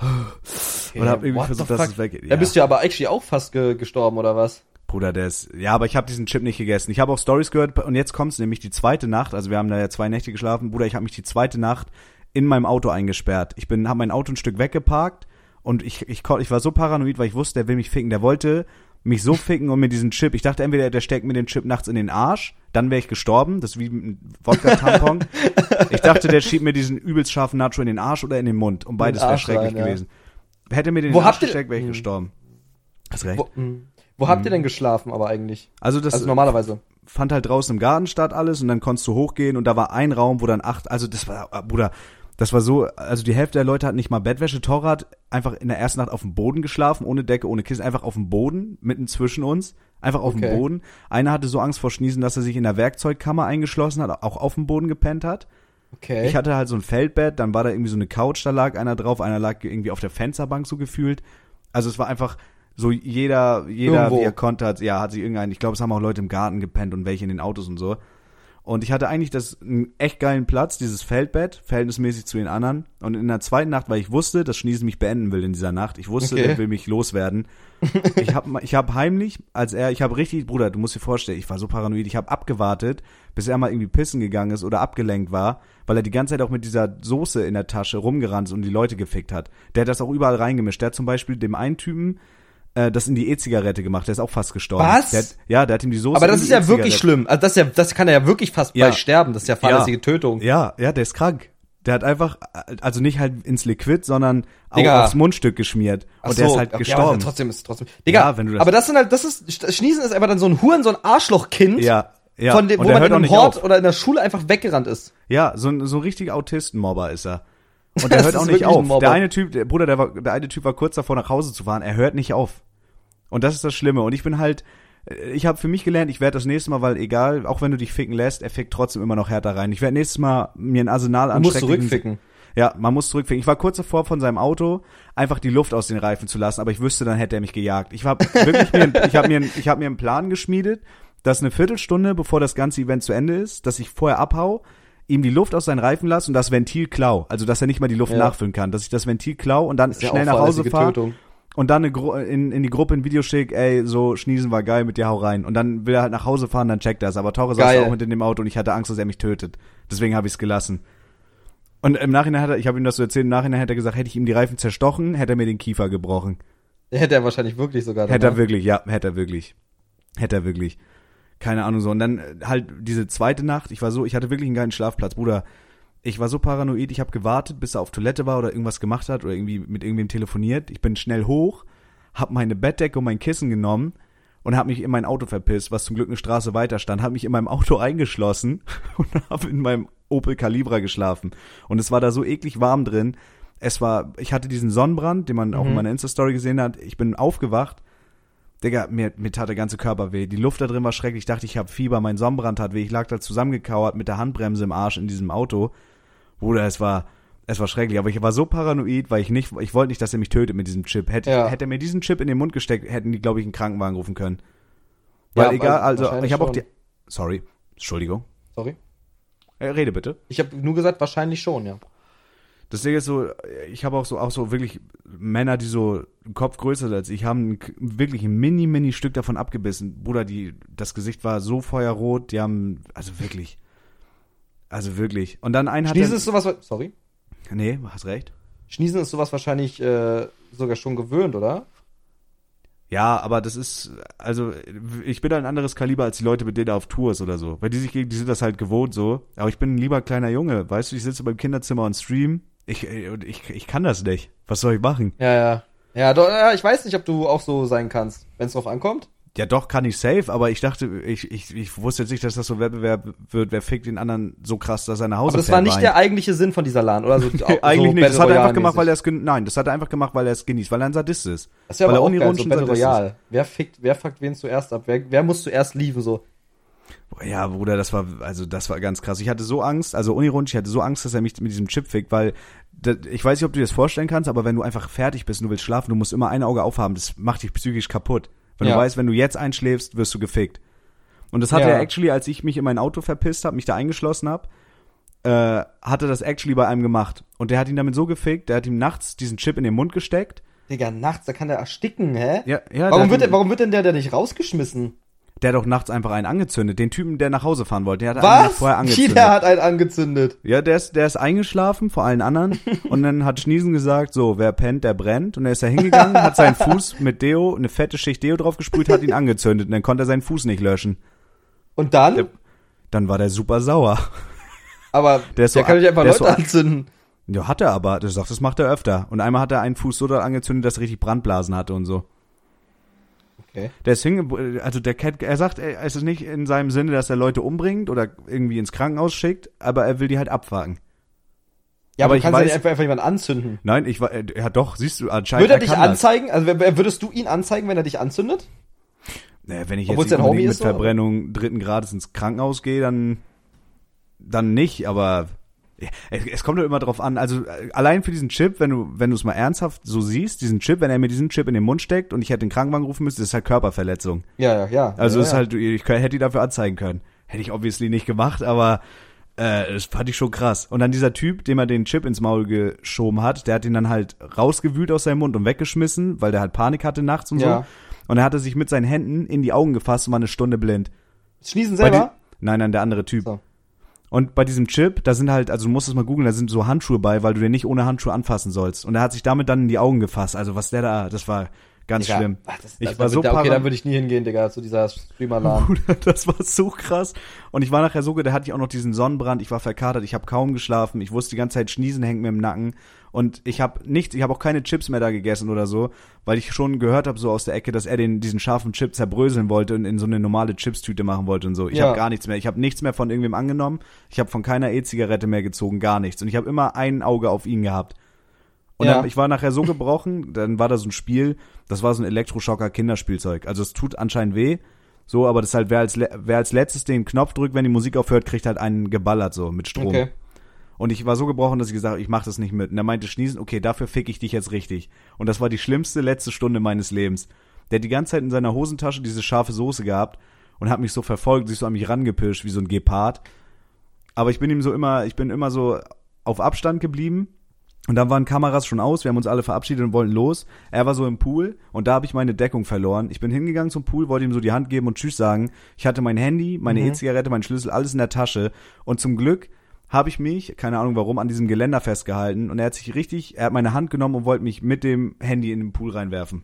okay, und habe irgendwie versucht, dass es weggeht. Ja. Da bist du aber eigentlich auch fast ge- gestorben, oder was? Bruder, der ist, ja, aber ich habe diesen Chip nicht gegessen. Ich habe auch Stories gehört und jetzt kommt's nämlich die zweite Nacht, also wir haben da ja zwei Nächte geschlafen, Bruder, ich habe mich die zweite Nacht in meinem Auto eingesperrt. Ich bin, habe mein Auto ein Stück weggeparkt und ich, ich, ich war so paranoid, weil ich wusste, der will mich ficken, der wollte mich so ficken und mir diesen Chip, ich dachte entweder, der steckt mir den Chip nachts in den Arsch, dann wäre ich gestorben, das ist wie ein Wodka-Tampon. Ich dachte, der schiebt mir diesen übelst scharfen Nacho in den Arsch oder in den Mund und beides wäre schrecklich rein, ja. gewesen. Hätte mir den Wo Arsch gesteckt, wäre ich hm. gestorben. Hast recht. Wo, hm. Wo habt ihr denn geschlafen aber eigentlich? Also das also normalerweise fand halt draußen im Garten statt alles und dann konntest du hochgehen und da war ein Raum, wo dann acht, also das war, Bruder, das war so, also die Hälfte der Leute hat nicht mal Bettwäsche, Torre hat einfach in der ersten Nacht auf dem Boden geschlafen, ohne Decke, ohne Kissen, einfach auf dem Boden, mitten zwischen uns, einfach auf okay. dem Boden. Einer hatte so Angst vor Schniesen, dass er sich in der Werkzeugkammer eingeschlossen hat, auch auf dem Boden gepennt hat. Okay. Ich hatte halt so ein Feldbett, dann war da irgendwie so eine Couch, da lag einer drauf, einer lag irgendwie auf der Fensterbank so gefühlt. Also es war einfach so jeder, jeder, Irgendwo. wie er konnte, hat, ja, hat sich irgendeinen, ich glaube, es haben auch Leute im Garten gepennt und welche in den Autos und so. Und ich hatte eigentlich das, einen echt geilen Platz, dieses Feldbett, verhältnismäßig zu den anderen. Und in der zweiten Nacht, weil ich wusste, dass Schniesen mich beenden will in dieser Nacht. Ich wusste, okay. der will mich loswerden. ich habe ich hab heimlich, als er, ich habe richtig, Bruder, du musst dir vorstellen, ich war so paranoid, ich habe abgewartet, bis er mal irgendwie pissen gegangen ist oder abgelenkt war, weil er die ganze Zeit auch mit dieser Soße in der Tasche rumgerannt ist und die Leute gefickt hat. Der hat das auch überall reingemischt. Der hat zum Beispiel dem einen Typen das in die E-Zigarette gemacht, der ist auch fast gestorben. Was? Der hat, ja, der hat ihm die Soße. Aber das ist ja E-Zigarette. Wirklich schlimm. Also das, ist ja, das kann er ja wirklich fast ja. bei sterben. Das ist ja fahrlässige ja. Tötung. Ja, ja, der ist krank. Der hat einfach, also nicht halt ins Liquid, sondern Digga. auch aufs Mundstück geschmiert. Ach und so. Der ist halt okay, gestorben. Aber trotzdem ist trotzdem. Digga, ja, wenn du das aber das sind halt, das ist, Schniesen ist einfach dann so ein Huren, so ein Arschlochkind. Ja. Ja. Von dem, wo man in einem Hort auf. Oder in der Schule einfach weggerannt ist. Ja, so ein, so ein richtiger Autistenmobber ist er. Und der das hört auch nicht auf. Ein der eine Typ, der, Bruder, der, war, der eine Typ war kurz davor, nach Hause zu fahren. Er hört nicht auf. Und das ist das Schlimme. Und ich bin halt, ich habe für mich gelernt, ich werde das nächste Mal, weil egal, auch wenn du dich ficken lässt, er fickt trotzdem immer noch härter rein. Ich werde nächstes Mal mir ein Arsenal anstecken. Du musst zurückficken. Ja, man muss zurückficken. Ich war kurz davor, von seinem Auto einfach die Luft aus den Reifen zu lassen, aber ich wüsste, dann hätte er mich gejagt. Ich habe wirklich mir, ich habe mir, ich habe mir einen Plan geschmiedet, dass eine Viertelstunde, bevor das ganze Event zu Ende ist, dass ich vorher abhau, ihm die Luft aus seinen Reifen lasse und das Ventil klau. Also, dass er nicht mal die Luft ja. nachfüllen kann. Dass ich das Ventil klau und dann schnell nach Hause fahre. Und dann eine Gru- in, in die Gruppe ein Video schicke, ey, so Schniesen war geil, mit dir hau rein. Und dann will er halt nach Hause fahren, dann checkt er es. Aber Torre saß ja auch mit in dem Auto und ich hatte Angst, dass er mich tötet. Deswegen habe ich es gelassen. Und im Nachhinein hat er, ich habe ihm das so erzählt, im Nachhinein hat er gesagt, hätte ich ihm die Reifen zerstochen, hätte er mir den Kiefer gebrochen. Hätte er wahrscheinlich wirklich sogar. Hätte er wirklich, ja, hätte er wirklich. Hätte er wirklich. Keine Ahnung so. Und dann halt diese zweite Nacht, ich war so, ich hatte wirklich einen geilen Schlafplatz, Bruder. Ich war so paranoid, ich habe gewartet, bis er auf Toilette war oder irgendwas gemacht hat oder irgendwie mit irgendwem telefoniert. Ich bin schnell hoch, habe meine Bettdecke und mein Kissen genommen und habe mich in mein Auto verpisst, was zum Glück eine Straße weiter stand. Habe mich in meinem Auto eingeschlossen und habe in meinem Opel Calibra geschlafen. Und es war da so eklig warm drin. Es war, ich hatte diesen Sonnenbrand, den man mhm. auch in meiner Insta-Story gesehen hat. Ich bin aufgewacht. Digga, mir, mir tat der ganze Körper weh. Die Luft da drin war schrecklich. Ich dachte, ich habe Fieber, mein Sonnenbrand hat weh. Ich lag da zusammengekauert mit der Handbremse im Arsch in diesem Auto. Bruder, es war, es war schrecklich. Aber ich war so paranoid, weil ich nicht, ich wollte nicht, dass er mich tötet mit diesem Chip. Hätte, ja. hätte er mir diesen Chip in den Mund gesteckt, hätten die, glaube ich, einen Krankenwagen rufen können. Weil ja, egal, also ich habe auch die. Sorry, Entschuldigung. Sorry. Äh, rede bitte. Ich habe nur gesagt, wahrscheinlich schon, ja. Das Ding ist so, ich habe auch so auch so wirklich Männer, die so einen Kopf größer sind als ich, haben wirklich ein mini, mini Stück davon abgebissen. Bruder, die, das Gesicht war so feuerrot, die haben, also wirklich, also wirklich. Und dann ein hat Schniesen ist sowas, sorry? Nee, hast recht. Schniesen ist sowas wahrscheinlich äh, sogar schon gewöhnt, oder? Ja, aber das ist, also ich bin da ein anderes Kaliber als die Leute, mit denen er auf Tour ist oder so. Weil die sich gegen, die sind das halt gewohnt so. Aber ich bin ein lieber kleiner Junge, weißt du, ich sitze beim Kinderzimmer und stream. Ich, ich, ich kann das nicht. Was soll ich machen? Ja, ja. Ja, doch, ja, ich weiß nicht, ob du auch so sein kannst, wenn es drauf ankommt. Ja, doch, kann ich safe, aber ich dachte, ich, ich, ich wusste jetzt nicht, dass das so ein Wettbewerb wird, wer fickt den anderen so krass, dass er nach Hause fährt. Aber das war nicht rein. Der eigentliche Sinn von dieser LAN, oder? So, eigentlich so nicht. Das hat er einfach gemacht, weil er es gen- Nein, das hat er einfach gemacht, weil er es genießt, weil er ein Sadist ist. Das ist ja weil aber auch geil, so Battle Royale. Wer fickt, wer fuckt wen zuerst ab? Wer, wer muss zuerst lieben, so? Ja, Bruder, das war, also das war ganz krass. Ich hatte so Angst, also unironisch, ich hatte so Angst, dass er mich mit diesem Chip fickt, weil das, ich weiß nicht, ob du dir das vorstellen kannst, aber wenn du einfach fertig bist und du willst schlafen, du musst immer ein Auge aufhaben, das macht dich psychisch kaputt. Weil ja. du weißt, wenn du jetzt einschläfst, wirst du gefickt. Und das hatte ja. er actually, als ich mich in mein Auto verpisst habe, mich da eingeschlossen habe, äh, hatte das actually bei einem gemacht. Und der hat ihn damit so gefickt, der hat ihm nachts diesen Chip in den Mund gesteckt, Digga, nachts, da kann der ersticken, hä? Ja, ja, warum, wird der, warum wird denn der da nicht rausgeschmissen? Der hat doch nachts einfach einen angezündet. Den Typen, der nach Hause fahren wollte, der hat Was? einen vorher angezündet. Jeder hat einen angezündet. Ja, der ist, der ist eingeschlafen vor allen anderen. Und dann hat Schniesen gesagt, so, wer pennt, der brennt. Und er ist da hingegangen, hat seinen Fuß mit Deo, eine fette Schicht Deo drauf gesprüht, hat ihn angezündet. Und dann konnte er seinen Fuß nicht löschen. Und dann? Der, dann war der super sauer. Aber der, ist der so, kann nicht einfach Leute so, anzünden. Ja, hat er aber. Das sagt, das macht er öfter. Und einmal hat er einen Fuß so da angezündet, dass er richtig Brandblasen hatte und so. Okay. Der ist hinge- also der Cat, er sagt, es ist nicht in seinem Sinne, dass er Leute umbringt oder irgendwie ins Krankenhaus schickt, aber er will die halt abwagen. Ja, aber, aber du kannst ja nicht einfach, einfach jemanden anzünden. Nein, ich war, ja doch, siehst du, anscheinend. Würde er dich anzeigen? Das. Also würdest du ihn anzeigen, wenn er dich anzündet? Naja, wenn ich Obwohl jetzt nicht mit Verbrennung oder? dritten Grades ins Krankenhaus gehe, dann, dann nicht, aber es kommt doch immer drauf an, also allein für diesen Chip, wenn du wenn du es mal ernsthaft so siehst, diesen Chip, wenn er mir diesen Chip in den Mund steckt und ich hätte den Krankenwagen rufen müssen, ist halt Körperverletzung. Ja, ja, ja. Also ja, ist ja. halt, ich hätte ihn dafür anzeigen können. Hätte ich obviously nicht gemacht, aber äh, das fand ich schon krass. Und dann dieser Typ, dem er den Chip ins Maul geschoben hat, der hat ihn dann halt rausgewühlt aus seinem Mund und weggeschmissen, weil der halt Panik hatte nachts und ja. so. Und er hatte sich mit seinen Händen in die Augen gefasst und war eine Stunde blind. Schniesen selber? Die, nein, nein, der andere Typ. So. Und bei diesem Chip, da sind halt, also du musst es mal googeln, da sind so Handschuhe bei, weil du den nicht ohne Handschuhe anfassen sollst. Und er hat sich damit dann in die Augen gefasst. Also was der da, das war ganz Digga, schlimm. Ach, das, ich das, war so da, okay, dann würde ich nie hingehen, Digga, zu dieser Streamer-Alarm. Das war so krass. Und ich war nachher so, da hatte ich auch noch diesen Sonnenbrand, ich war verkatert, ich habe kaum geschlafen, ich wusste die ganze Zeit, Schniesen hängt mir im Nacken. Und ich habe nichts, ich habe auch keine Chips mehr da gegessen oder so, weil ich schon gehört habe so aus der Ecke, dass er den diesen scharfen Chip zerbröseln wollte und in so eine normale Chips-Tüte machen wollte und so. Ich ja. habe gar nichts mehr. Ich habe nichts mehr von irgendwem angenommen. Ich habe von keiner E-Zigarette mehr gezogen, gar nichts. Und ich habe immer ein Auge auf ihn gehabt. Und ja. hab, ich war nachher so gebrochen, dann war da so ein Spiel, das war so ein Elektroschocker-Kinderspielzeug. Also es tut anscheinend weh, so, aber das ist halt, wer als, wer als letztes den Knopf drückt, wenn die Musik aufhört, kriegt halt einen geballert so mit Strom. Okay. Und ich war so gebrochen, dass ich gesagt habe, ich mach das nicht mit. Und er meinte Schniesen, okay, dafür fick ich dich jetzt richtig. Und das war die schlimmste letzte Stunde meines Lebens. Der hat die ganze Zeit in seiner Hosentasche diese scharfe Soße gehabt und hat mich so verfolgt, sich so an mich rangepirscht wie so ein Gepard. Aber ich bin ihm so immer, ich bin immer so auf Abstand geblieben. Und dann waren Kameras schon aus, wir haben uns alle verabschiedet und wollten los. Er war so im Pool und da habe ich meine Deckung verloren. Ich bin hingegangen zum Pool, wollte ihm so die Hand geben und Tschüss sagen. Ich hatte mein Handy, meine mhm. E-Zigarette, meinen Schlüssel, alles in der Tasche. Und zum Glück habe ich mich, keine Ahnung warum, an diesem Geländer festgehalten und er hat sich richtig, er hat meine Hand genommen und wollte mich mit dem Handy in den Pool reinwerfen.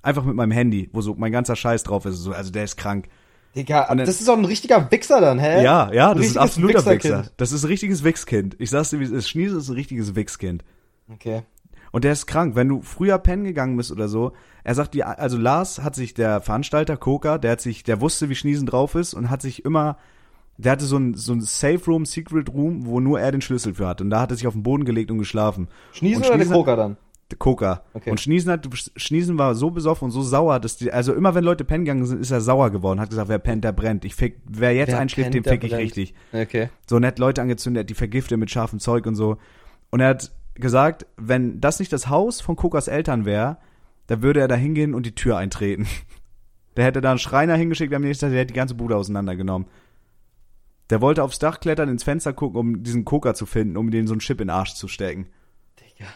Einfach mit meinem Handy, wo so mein ganzer Scheiß drauf ist. So, also der ist krank. Digga, dann, das ist doch ein richtiger Wichser dann, hä? Ja, ja, das ist ein absoluter Wichser. Das ist ein richtiges Wichskind. Ich sag's dir, wie es ist. Schniesen ist ein richtiges Wichskind. Okay. Und der ist krank. Wenn du früher pennen gegangen bist oder so, er sagt dir, also Lars hat sich, der Veranstalter, Koka, der hat sich, der wusste, wie Schniesen drauf ist und hat sich immer... Der hatte so ein, so ein Safe Room, Secret Room, wo nur er den Schlüssel für hatte. Und da hat er sich auf den Boden gelegt und geschlafen. Schniesen, und Schniesen oder der Koka dann? Der Koka. Okay. Und Schniesen hat, Schniesen war so besoffen und so sauer, dass die, also immer wenn Leute pennen gegangen sind, ist er sauer geworden. Hat gesagt, wer pennt, der brennt. Ich fick, wer jetzt wer einschläft, pennt, den fick ich brennt. Richtig. Okay. So nett Leute angezündet, die vergiftet mit scharfem Zeug und so. Und er hat gesagt, wenn das nicht das Haus von Kokas Eltern wäre, dann würde er da hingehen und die Tür eintreten. Der hätte da einen Schreiner hingeschickt, am nächsten Tag, der hätte die ganze Bude auseinandergenommen. Der wollte aufs Dach klettern, ins Fenster gucken, um diesen Koka zu finden, um den so einen Chip in den Arsch zu stecken. Digga.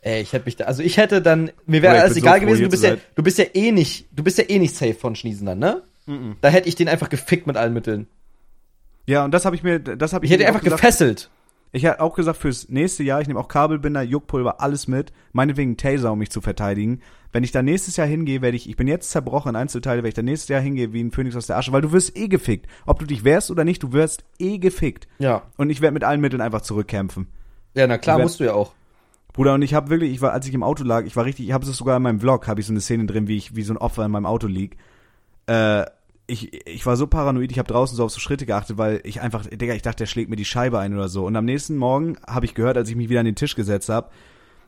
Ey, ich hätte mich da, also ich hätte dann, mir wäre alles egal so gewesen, du bist ja, du bist ja eh nicht, du bist ja eh nicht safe von Schniesen dann, ne? Mm-mm. Da hätte ich den einfach gefickt mit allen Mitteln. Ja, und das habe ich mir, das habe ich, ich hätte einfach gesagt, gefesselt. Ich hätte auch gesagt, fürs nächste Jahr, ich nehme auch Kabelbinder, Juckpulver, alles mit, meinetwegen Taser, um mich zu verteidigen. Wenn ich da nächstes Jahr hingehe, werde ich, ich bin jetzt zerbrochen in Einzelteile, wenn ich da nächstes Jahr hingehe wie ein Phönix aus der Asche, weil du wirst eh gefickt. Ob du dich wehrst oder nicht, du wirst eh gefickt. Ja. Und ich werde mit allen Mitteln einfach zurückkämpfen. Ja, na klar, werd, musst du ja auch. Bruder, und ich habe wirklich, ich war, als ich im Auto lag, ich war richtig, ich habe es sogar in meinem Vlog, habe ich so eine Szene drin, wie ich, wie so ein Opfer in meinem Auto lieg. Äh, Ich, ich war so paranoid, ich habe draußen so auf so Schritte geachtet, weil ich einfach, Digga, ich dachte, der schlägt mir die Scheibe ein oder so. Und am nächsten Morgen habe ich gehört, als ich mich wieder an den Tisch gesetzt habe,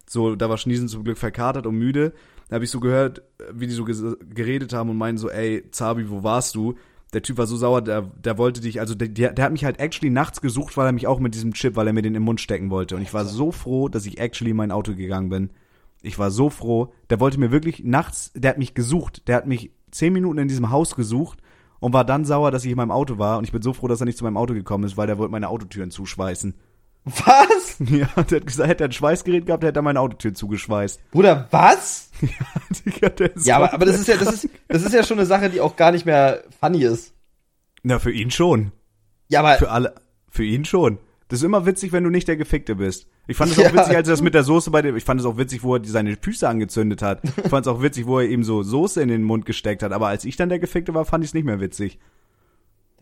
so, da war Schniesen zum Glück verkatert und müde, da habe ich so gehört, wie die so ges- geredet haben und meinen so, ey, Zabi, wo warst du? Der Typ war so sauer, der, der wollte dich, also der, der hat mich halt actually nachts gesucht, weil er mich auch mit diesem Chip, weil er mir den im Mund stecken wollte. Und ich war so froh, dass ich actually in mein Auto gegangen bin. Ich war so froh, der wollte mir wirklich nachts, der hat mich gesucht, der hat mich zehn Minuten in diesem Haus gesucht und war dann sauer, dass ich in meinem Auto war. Und ich bin so froh, dass er nicht zu meinem Auto gekommen ist, weil der wollte meine Autotüren zuschweißen. Was? Ja, der hat gesagt, hätte er ein Schweißgerät gehabt, der hätte er meine Autotür zugeschweißt. Bruder, was? Ja, Digga, der ist ja aber, aber das ist ja, das ist, das ist ja schon eine Sache, die auch gar nicht mehr funny ist. Na, für ihn schon. Ja, aber. Für alle, für ihn schon. Das ist immer witzig, wenn du nicht der Gefickte bist. Ich fand es auch ja. witzig, als er das mit der Soße bei dem, ich fand es auch witzig, wo er seine Füße angezündet hat. Ich fand es auch witzig, wo er eben so Soße in den Mund gesteckt hat. Aber als ich dann der Gefickte war, fand ich es nicht mehr witzig.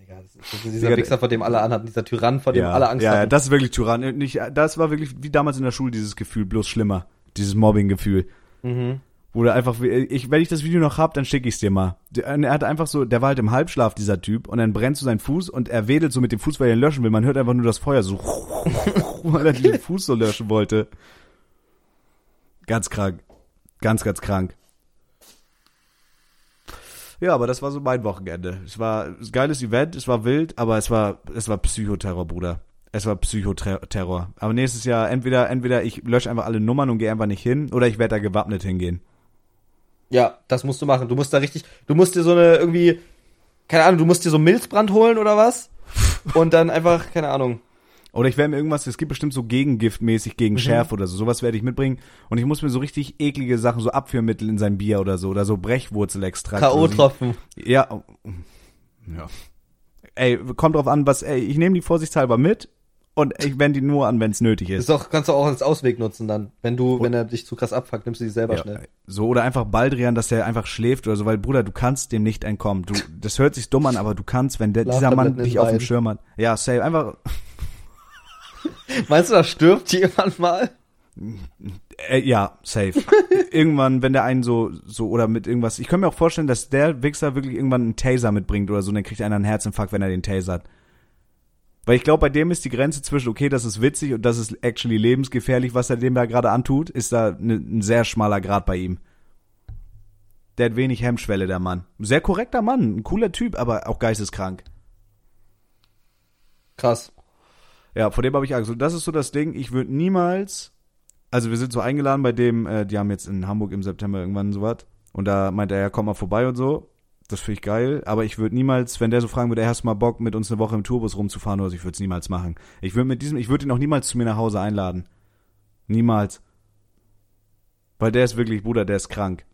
Ja, das ist dieser Digga, Wichser, vor dem alle anhatten, dieser Tyrann, vor dem ja, alle Angst ja, hatten. Ja, das ist wirklich Tyrann. Nicht, das war wirklich wie damals in der Schule, dieses Gefühl, bloß schlimmer. Dieses Mobbing-Gefühl. Mhm. Wo du einfach, ich, wenn ich das Video noch hab, dann schicke ich's dir mal. Er hat einfach so, der war halt im Halbschlaf, dieser Typ, und dann brennt so sein Fuß und er wedelt so mit dem Fuß, weil er ihn löschen will. Man hört einfach nur das Feuer so, weil er den Fuß so löschen wollte. Ganz krank. Ganz, ganz krank. Ja, aber das war so mein Wochenende. Es war ein geiles Event, es war wild, aber es war es war Psychoterror, Bruder. Es war Psychoterror. Aber nächstes Jahr entweder entweder ich lösche einfach alle Nummern und gehe einfach nicht hin, oder ich werde da gewappnet hingehen. Ja, das musst du machen. Du musst da richtig, du musst dir so eine irgendwie, keine Ahnung, du musst dir so einen Milzbrand holen oder was und dann einfach, keine Ahnung. Oder ich werde mir irgendwas, es gibt bestimmt so Gegengiftmäßig gegen mhm. Schärfe oder so, sowas werde ich mitbringen. Und ich muss mir so richtig eklige Sachen, so Abführmittel in sein Bier oder so, oder so Brechwurzelextrakt. K O-Tropfen. Ja. Ja. Ey, kommt drauf an, was, ey, ich nehme die vorsichtshalber mit und ich wende die nur an, wenn es nötig ist. ist auch, kannst du auch als Ausweg nutzen dann. Wenn du, und, wenn er dich zu krass abfuckt, nimmst du die selber ja, schnell. So, oder einfach Baldrian, dass der einfach schläft oder so, weil, Bruder, du kannst dem nicht entkommen. Du, das hört sich dumm an, aber du kannst, wenn der, dieser Mann dich auf dem Schirm hat. Ja, safe, einfach... Meinst du, da stirbt jemand mal? Äh, ja, safe. Irgendwann, wenn der einen so, so oder mit irgendwas... Ich kann mir auch vorstellen, dass der Wichser wirklich irgendwann einen Taser mitbringt oder so, und dann kriegt einer einen Herzinfarkt, wenn er den tasert. Weil ich glaube, bei dem ist die Grenze zwischen, okay, das ist witzig und das ist actually lebensgefährlich, was er dem da gerade antut, ist da ne, ein sehr schmaler Grat bei ihm. Der hat wenig Hemmschwelle, der Mann. Sehr korrekter Mann, ein cooler Typ, aber auch geisteskrank. Krass. Ja, vor dem habe ich Angst. Und das ist so das Ding, ich würde niemals, also wir sind so eingeladen bei dem, äh, die haben jetzt in Hamburg im September irgendwann sowas. Und da meint er, ja, komm mal vorbei und so. Das finde ich geil. Aber ich würde niemals, wenn der so fragen würde, er hast mal Bock, mit uns eine Woche im Tourbus rumzufahren oder so, ich würde es niemals machen. Ich würde mit diesem, ich würde ihn auch niemals zu mir nach Hause einladen. Niemals. Weil der ist wirklich, Bruder, der ist krank.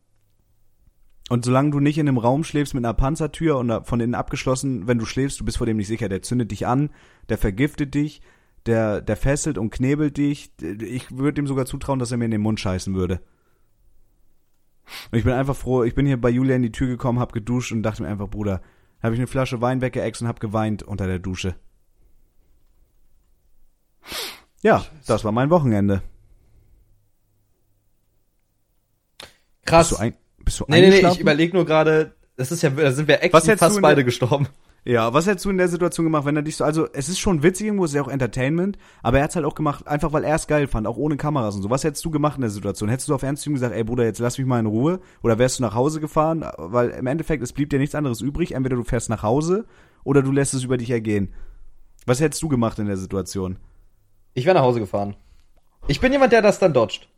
Und solange du nicht in einem Raum schläfst mit einer Panzertür und von innen abgeschlossen, wenn du schläfst, du bist vor dem nicht sicher. Der zündet dich an, der vergiftet dich, der, der fesselt und knebelt dich. Ich würde ihm sogar zutrauen, dass er mir in den Mund scheißen würde. Und ich bin einfach froh, ich bin hier bei Julia in die Tür gekommen, hab geduscht und dachte mir einfach, Bruder, habe ich eine Flasche Wein weggeäxt und hab geweint unter der Dusche. Ja, Scheiße. Das war mein Wochenende. Krass. Hast du ein- Bist du nee, nee, nee, ich überlege nur gerade, das ist ja, da sind wir echt fast beide der, gestorben. Ja, was hättest du in der Situation gemacht, wenn er dich so, also es ist schon witzig irgendwo, es ist ja auch Entertainment, aber er hat's halt auch gemacht, einfach weil er es geil fand, auch ohne Kameras und so. Was hättest du gemacht in der Situation? Hättest du auf Ernst zu ihm gesagt, ey Bruder, jetzt lass mich mal in Ruhe? Oder wärst du nach Hause gefahren? Weil im Endeffekt, es blieb dir nichts anderes übrig, entweder du fährst nach Hause oder du lässt es über dich ergehen. Was hättest du gemacht in der Situation? Ich wäre nach Hause gefahren. Ich bin jemand, der das dann dodgt.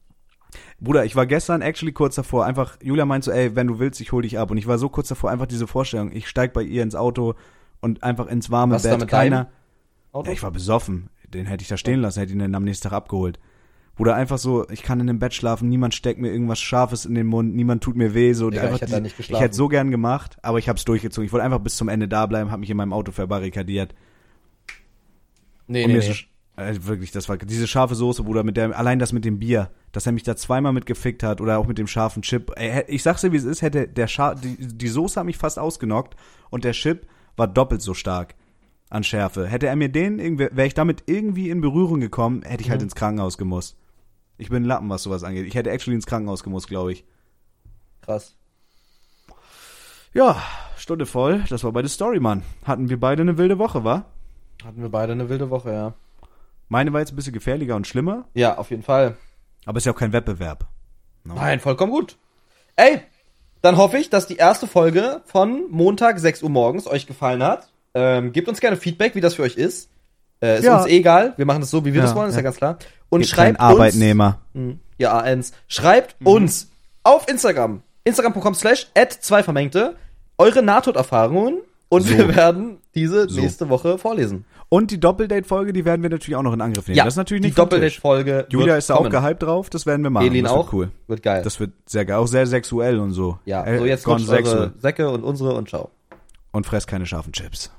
Bruder, ich war gestern actually kurz davor, einfach, Julia meint so, ey, wenn du willst, ich hol dich ab. Und ich war so kurz davor, einfach diese Vorstellung, ich steig bei ihr ins Auto und einfach ins warme Was Bett. Da mit keiner. Ja, ich war besoffen, den hätte ich da stehen lassen, hätte ihn dann am nächsten Tag abgeholt. Bruder, einfach so, ich kann in dem Bett schlafen, niemand steckt mir irgendwas Scharfes in den Mund, niemand tut mir weh. So. Ja, ich hätte da nicht geschlafen. Ich hätte so gern gemacht, aber ich hab's durchgezogen. Ich wollte einfach bis zum Ende da bleiben, hab mich in meinem Auto verbarrikadiert. Nee, und nee, nee. Also wirklich, das war diese scharfe Soße, Bruder, mit der, allein das mit dem Bier, dass er mich da zweimal mit gefickt hat oder auch mit dem scharfen Chip. Ey, ich sag's dir, wie es ist, hätte der Scha- die, die Soße hat mich fast ausgenockt und der Chip war doppelt so stark an Schärfe. Hätte er mir den irgendwie, wäre ich damit irgendwie in Berührung gekommen, hätte ich halt mhm. ins Krankenhaus gemusst. Ich bin Lappen, was sowas angeht. Ich hätte actually ins Krankenhaus gemusst, glaube ich. Krass. Ja, Stunde voll. Das war bei der Story, Mann. Hatten wir beide eine wilde Woche, wa? Hatten wir beide eine wilde Woche, ja. Meine war jetzt ein bisschen gefährlicher und schlimmer. Ja, auf jeden Fall. Aber ist ja auch kein Wettbewerb. No. Nein, vollkommen gut. Ey, dann hoffe ich, dass die erste Folge von Montag sechs Uhr morgens euch gefallen hat. Ähm, gebt uns gerne Feedback, wie das für euch ist. Äh, ist ja. uns eh egal. Wir machen das so, wie wir ja, das wollen, ist ja, ja ganz klar. Und gebt schreibt uns... Arbeitnehmer. Mh, ja, eins. Schreibt mhm. uns auf Instagram. Instagram.com slash at zwei vermengte eure Nahtoderfahrungen. Und so. wir werden diese so. nächste Woche vorlesen. Und die Doppeldate-Folge, die werden wir natürlich auch noch in Angriff nehmen. Ja, das ist natürlich nicht die Doppeldate-Folge. Julia ist da auch gehypt drauf, das werden wir machen. Elin das auch. Wird cool. Wird geil. Das wird sehr, auch sehr sexuell und so. Ja, so jetzt kommt unsere Säcke und unsere und ciao. Und fress keine scharfen Chips.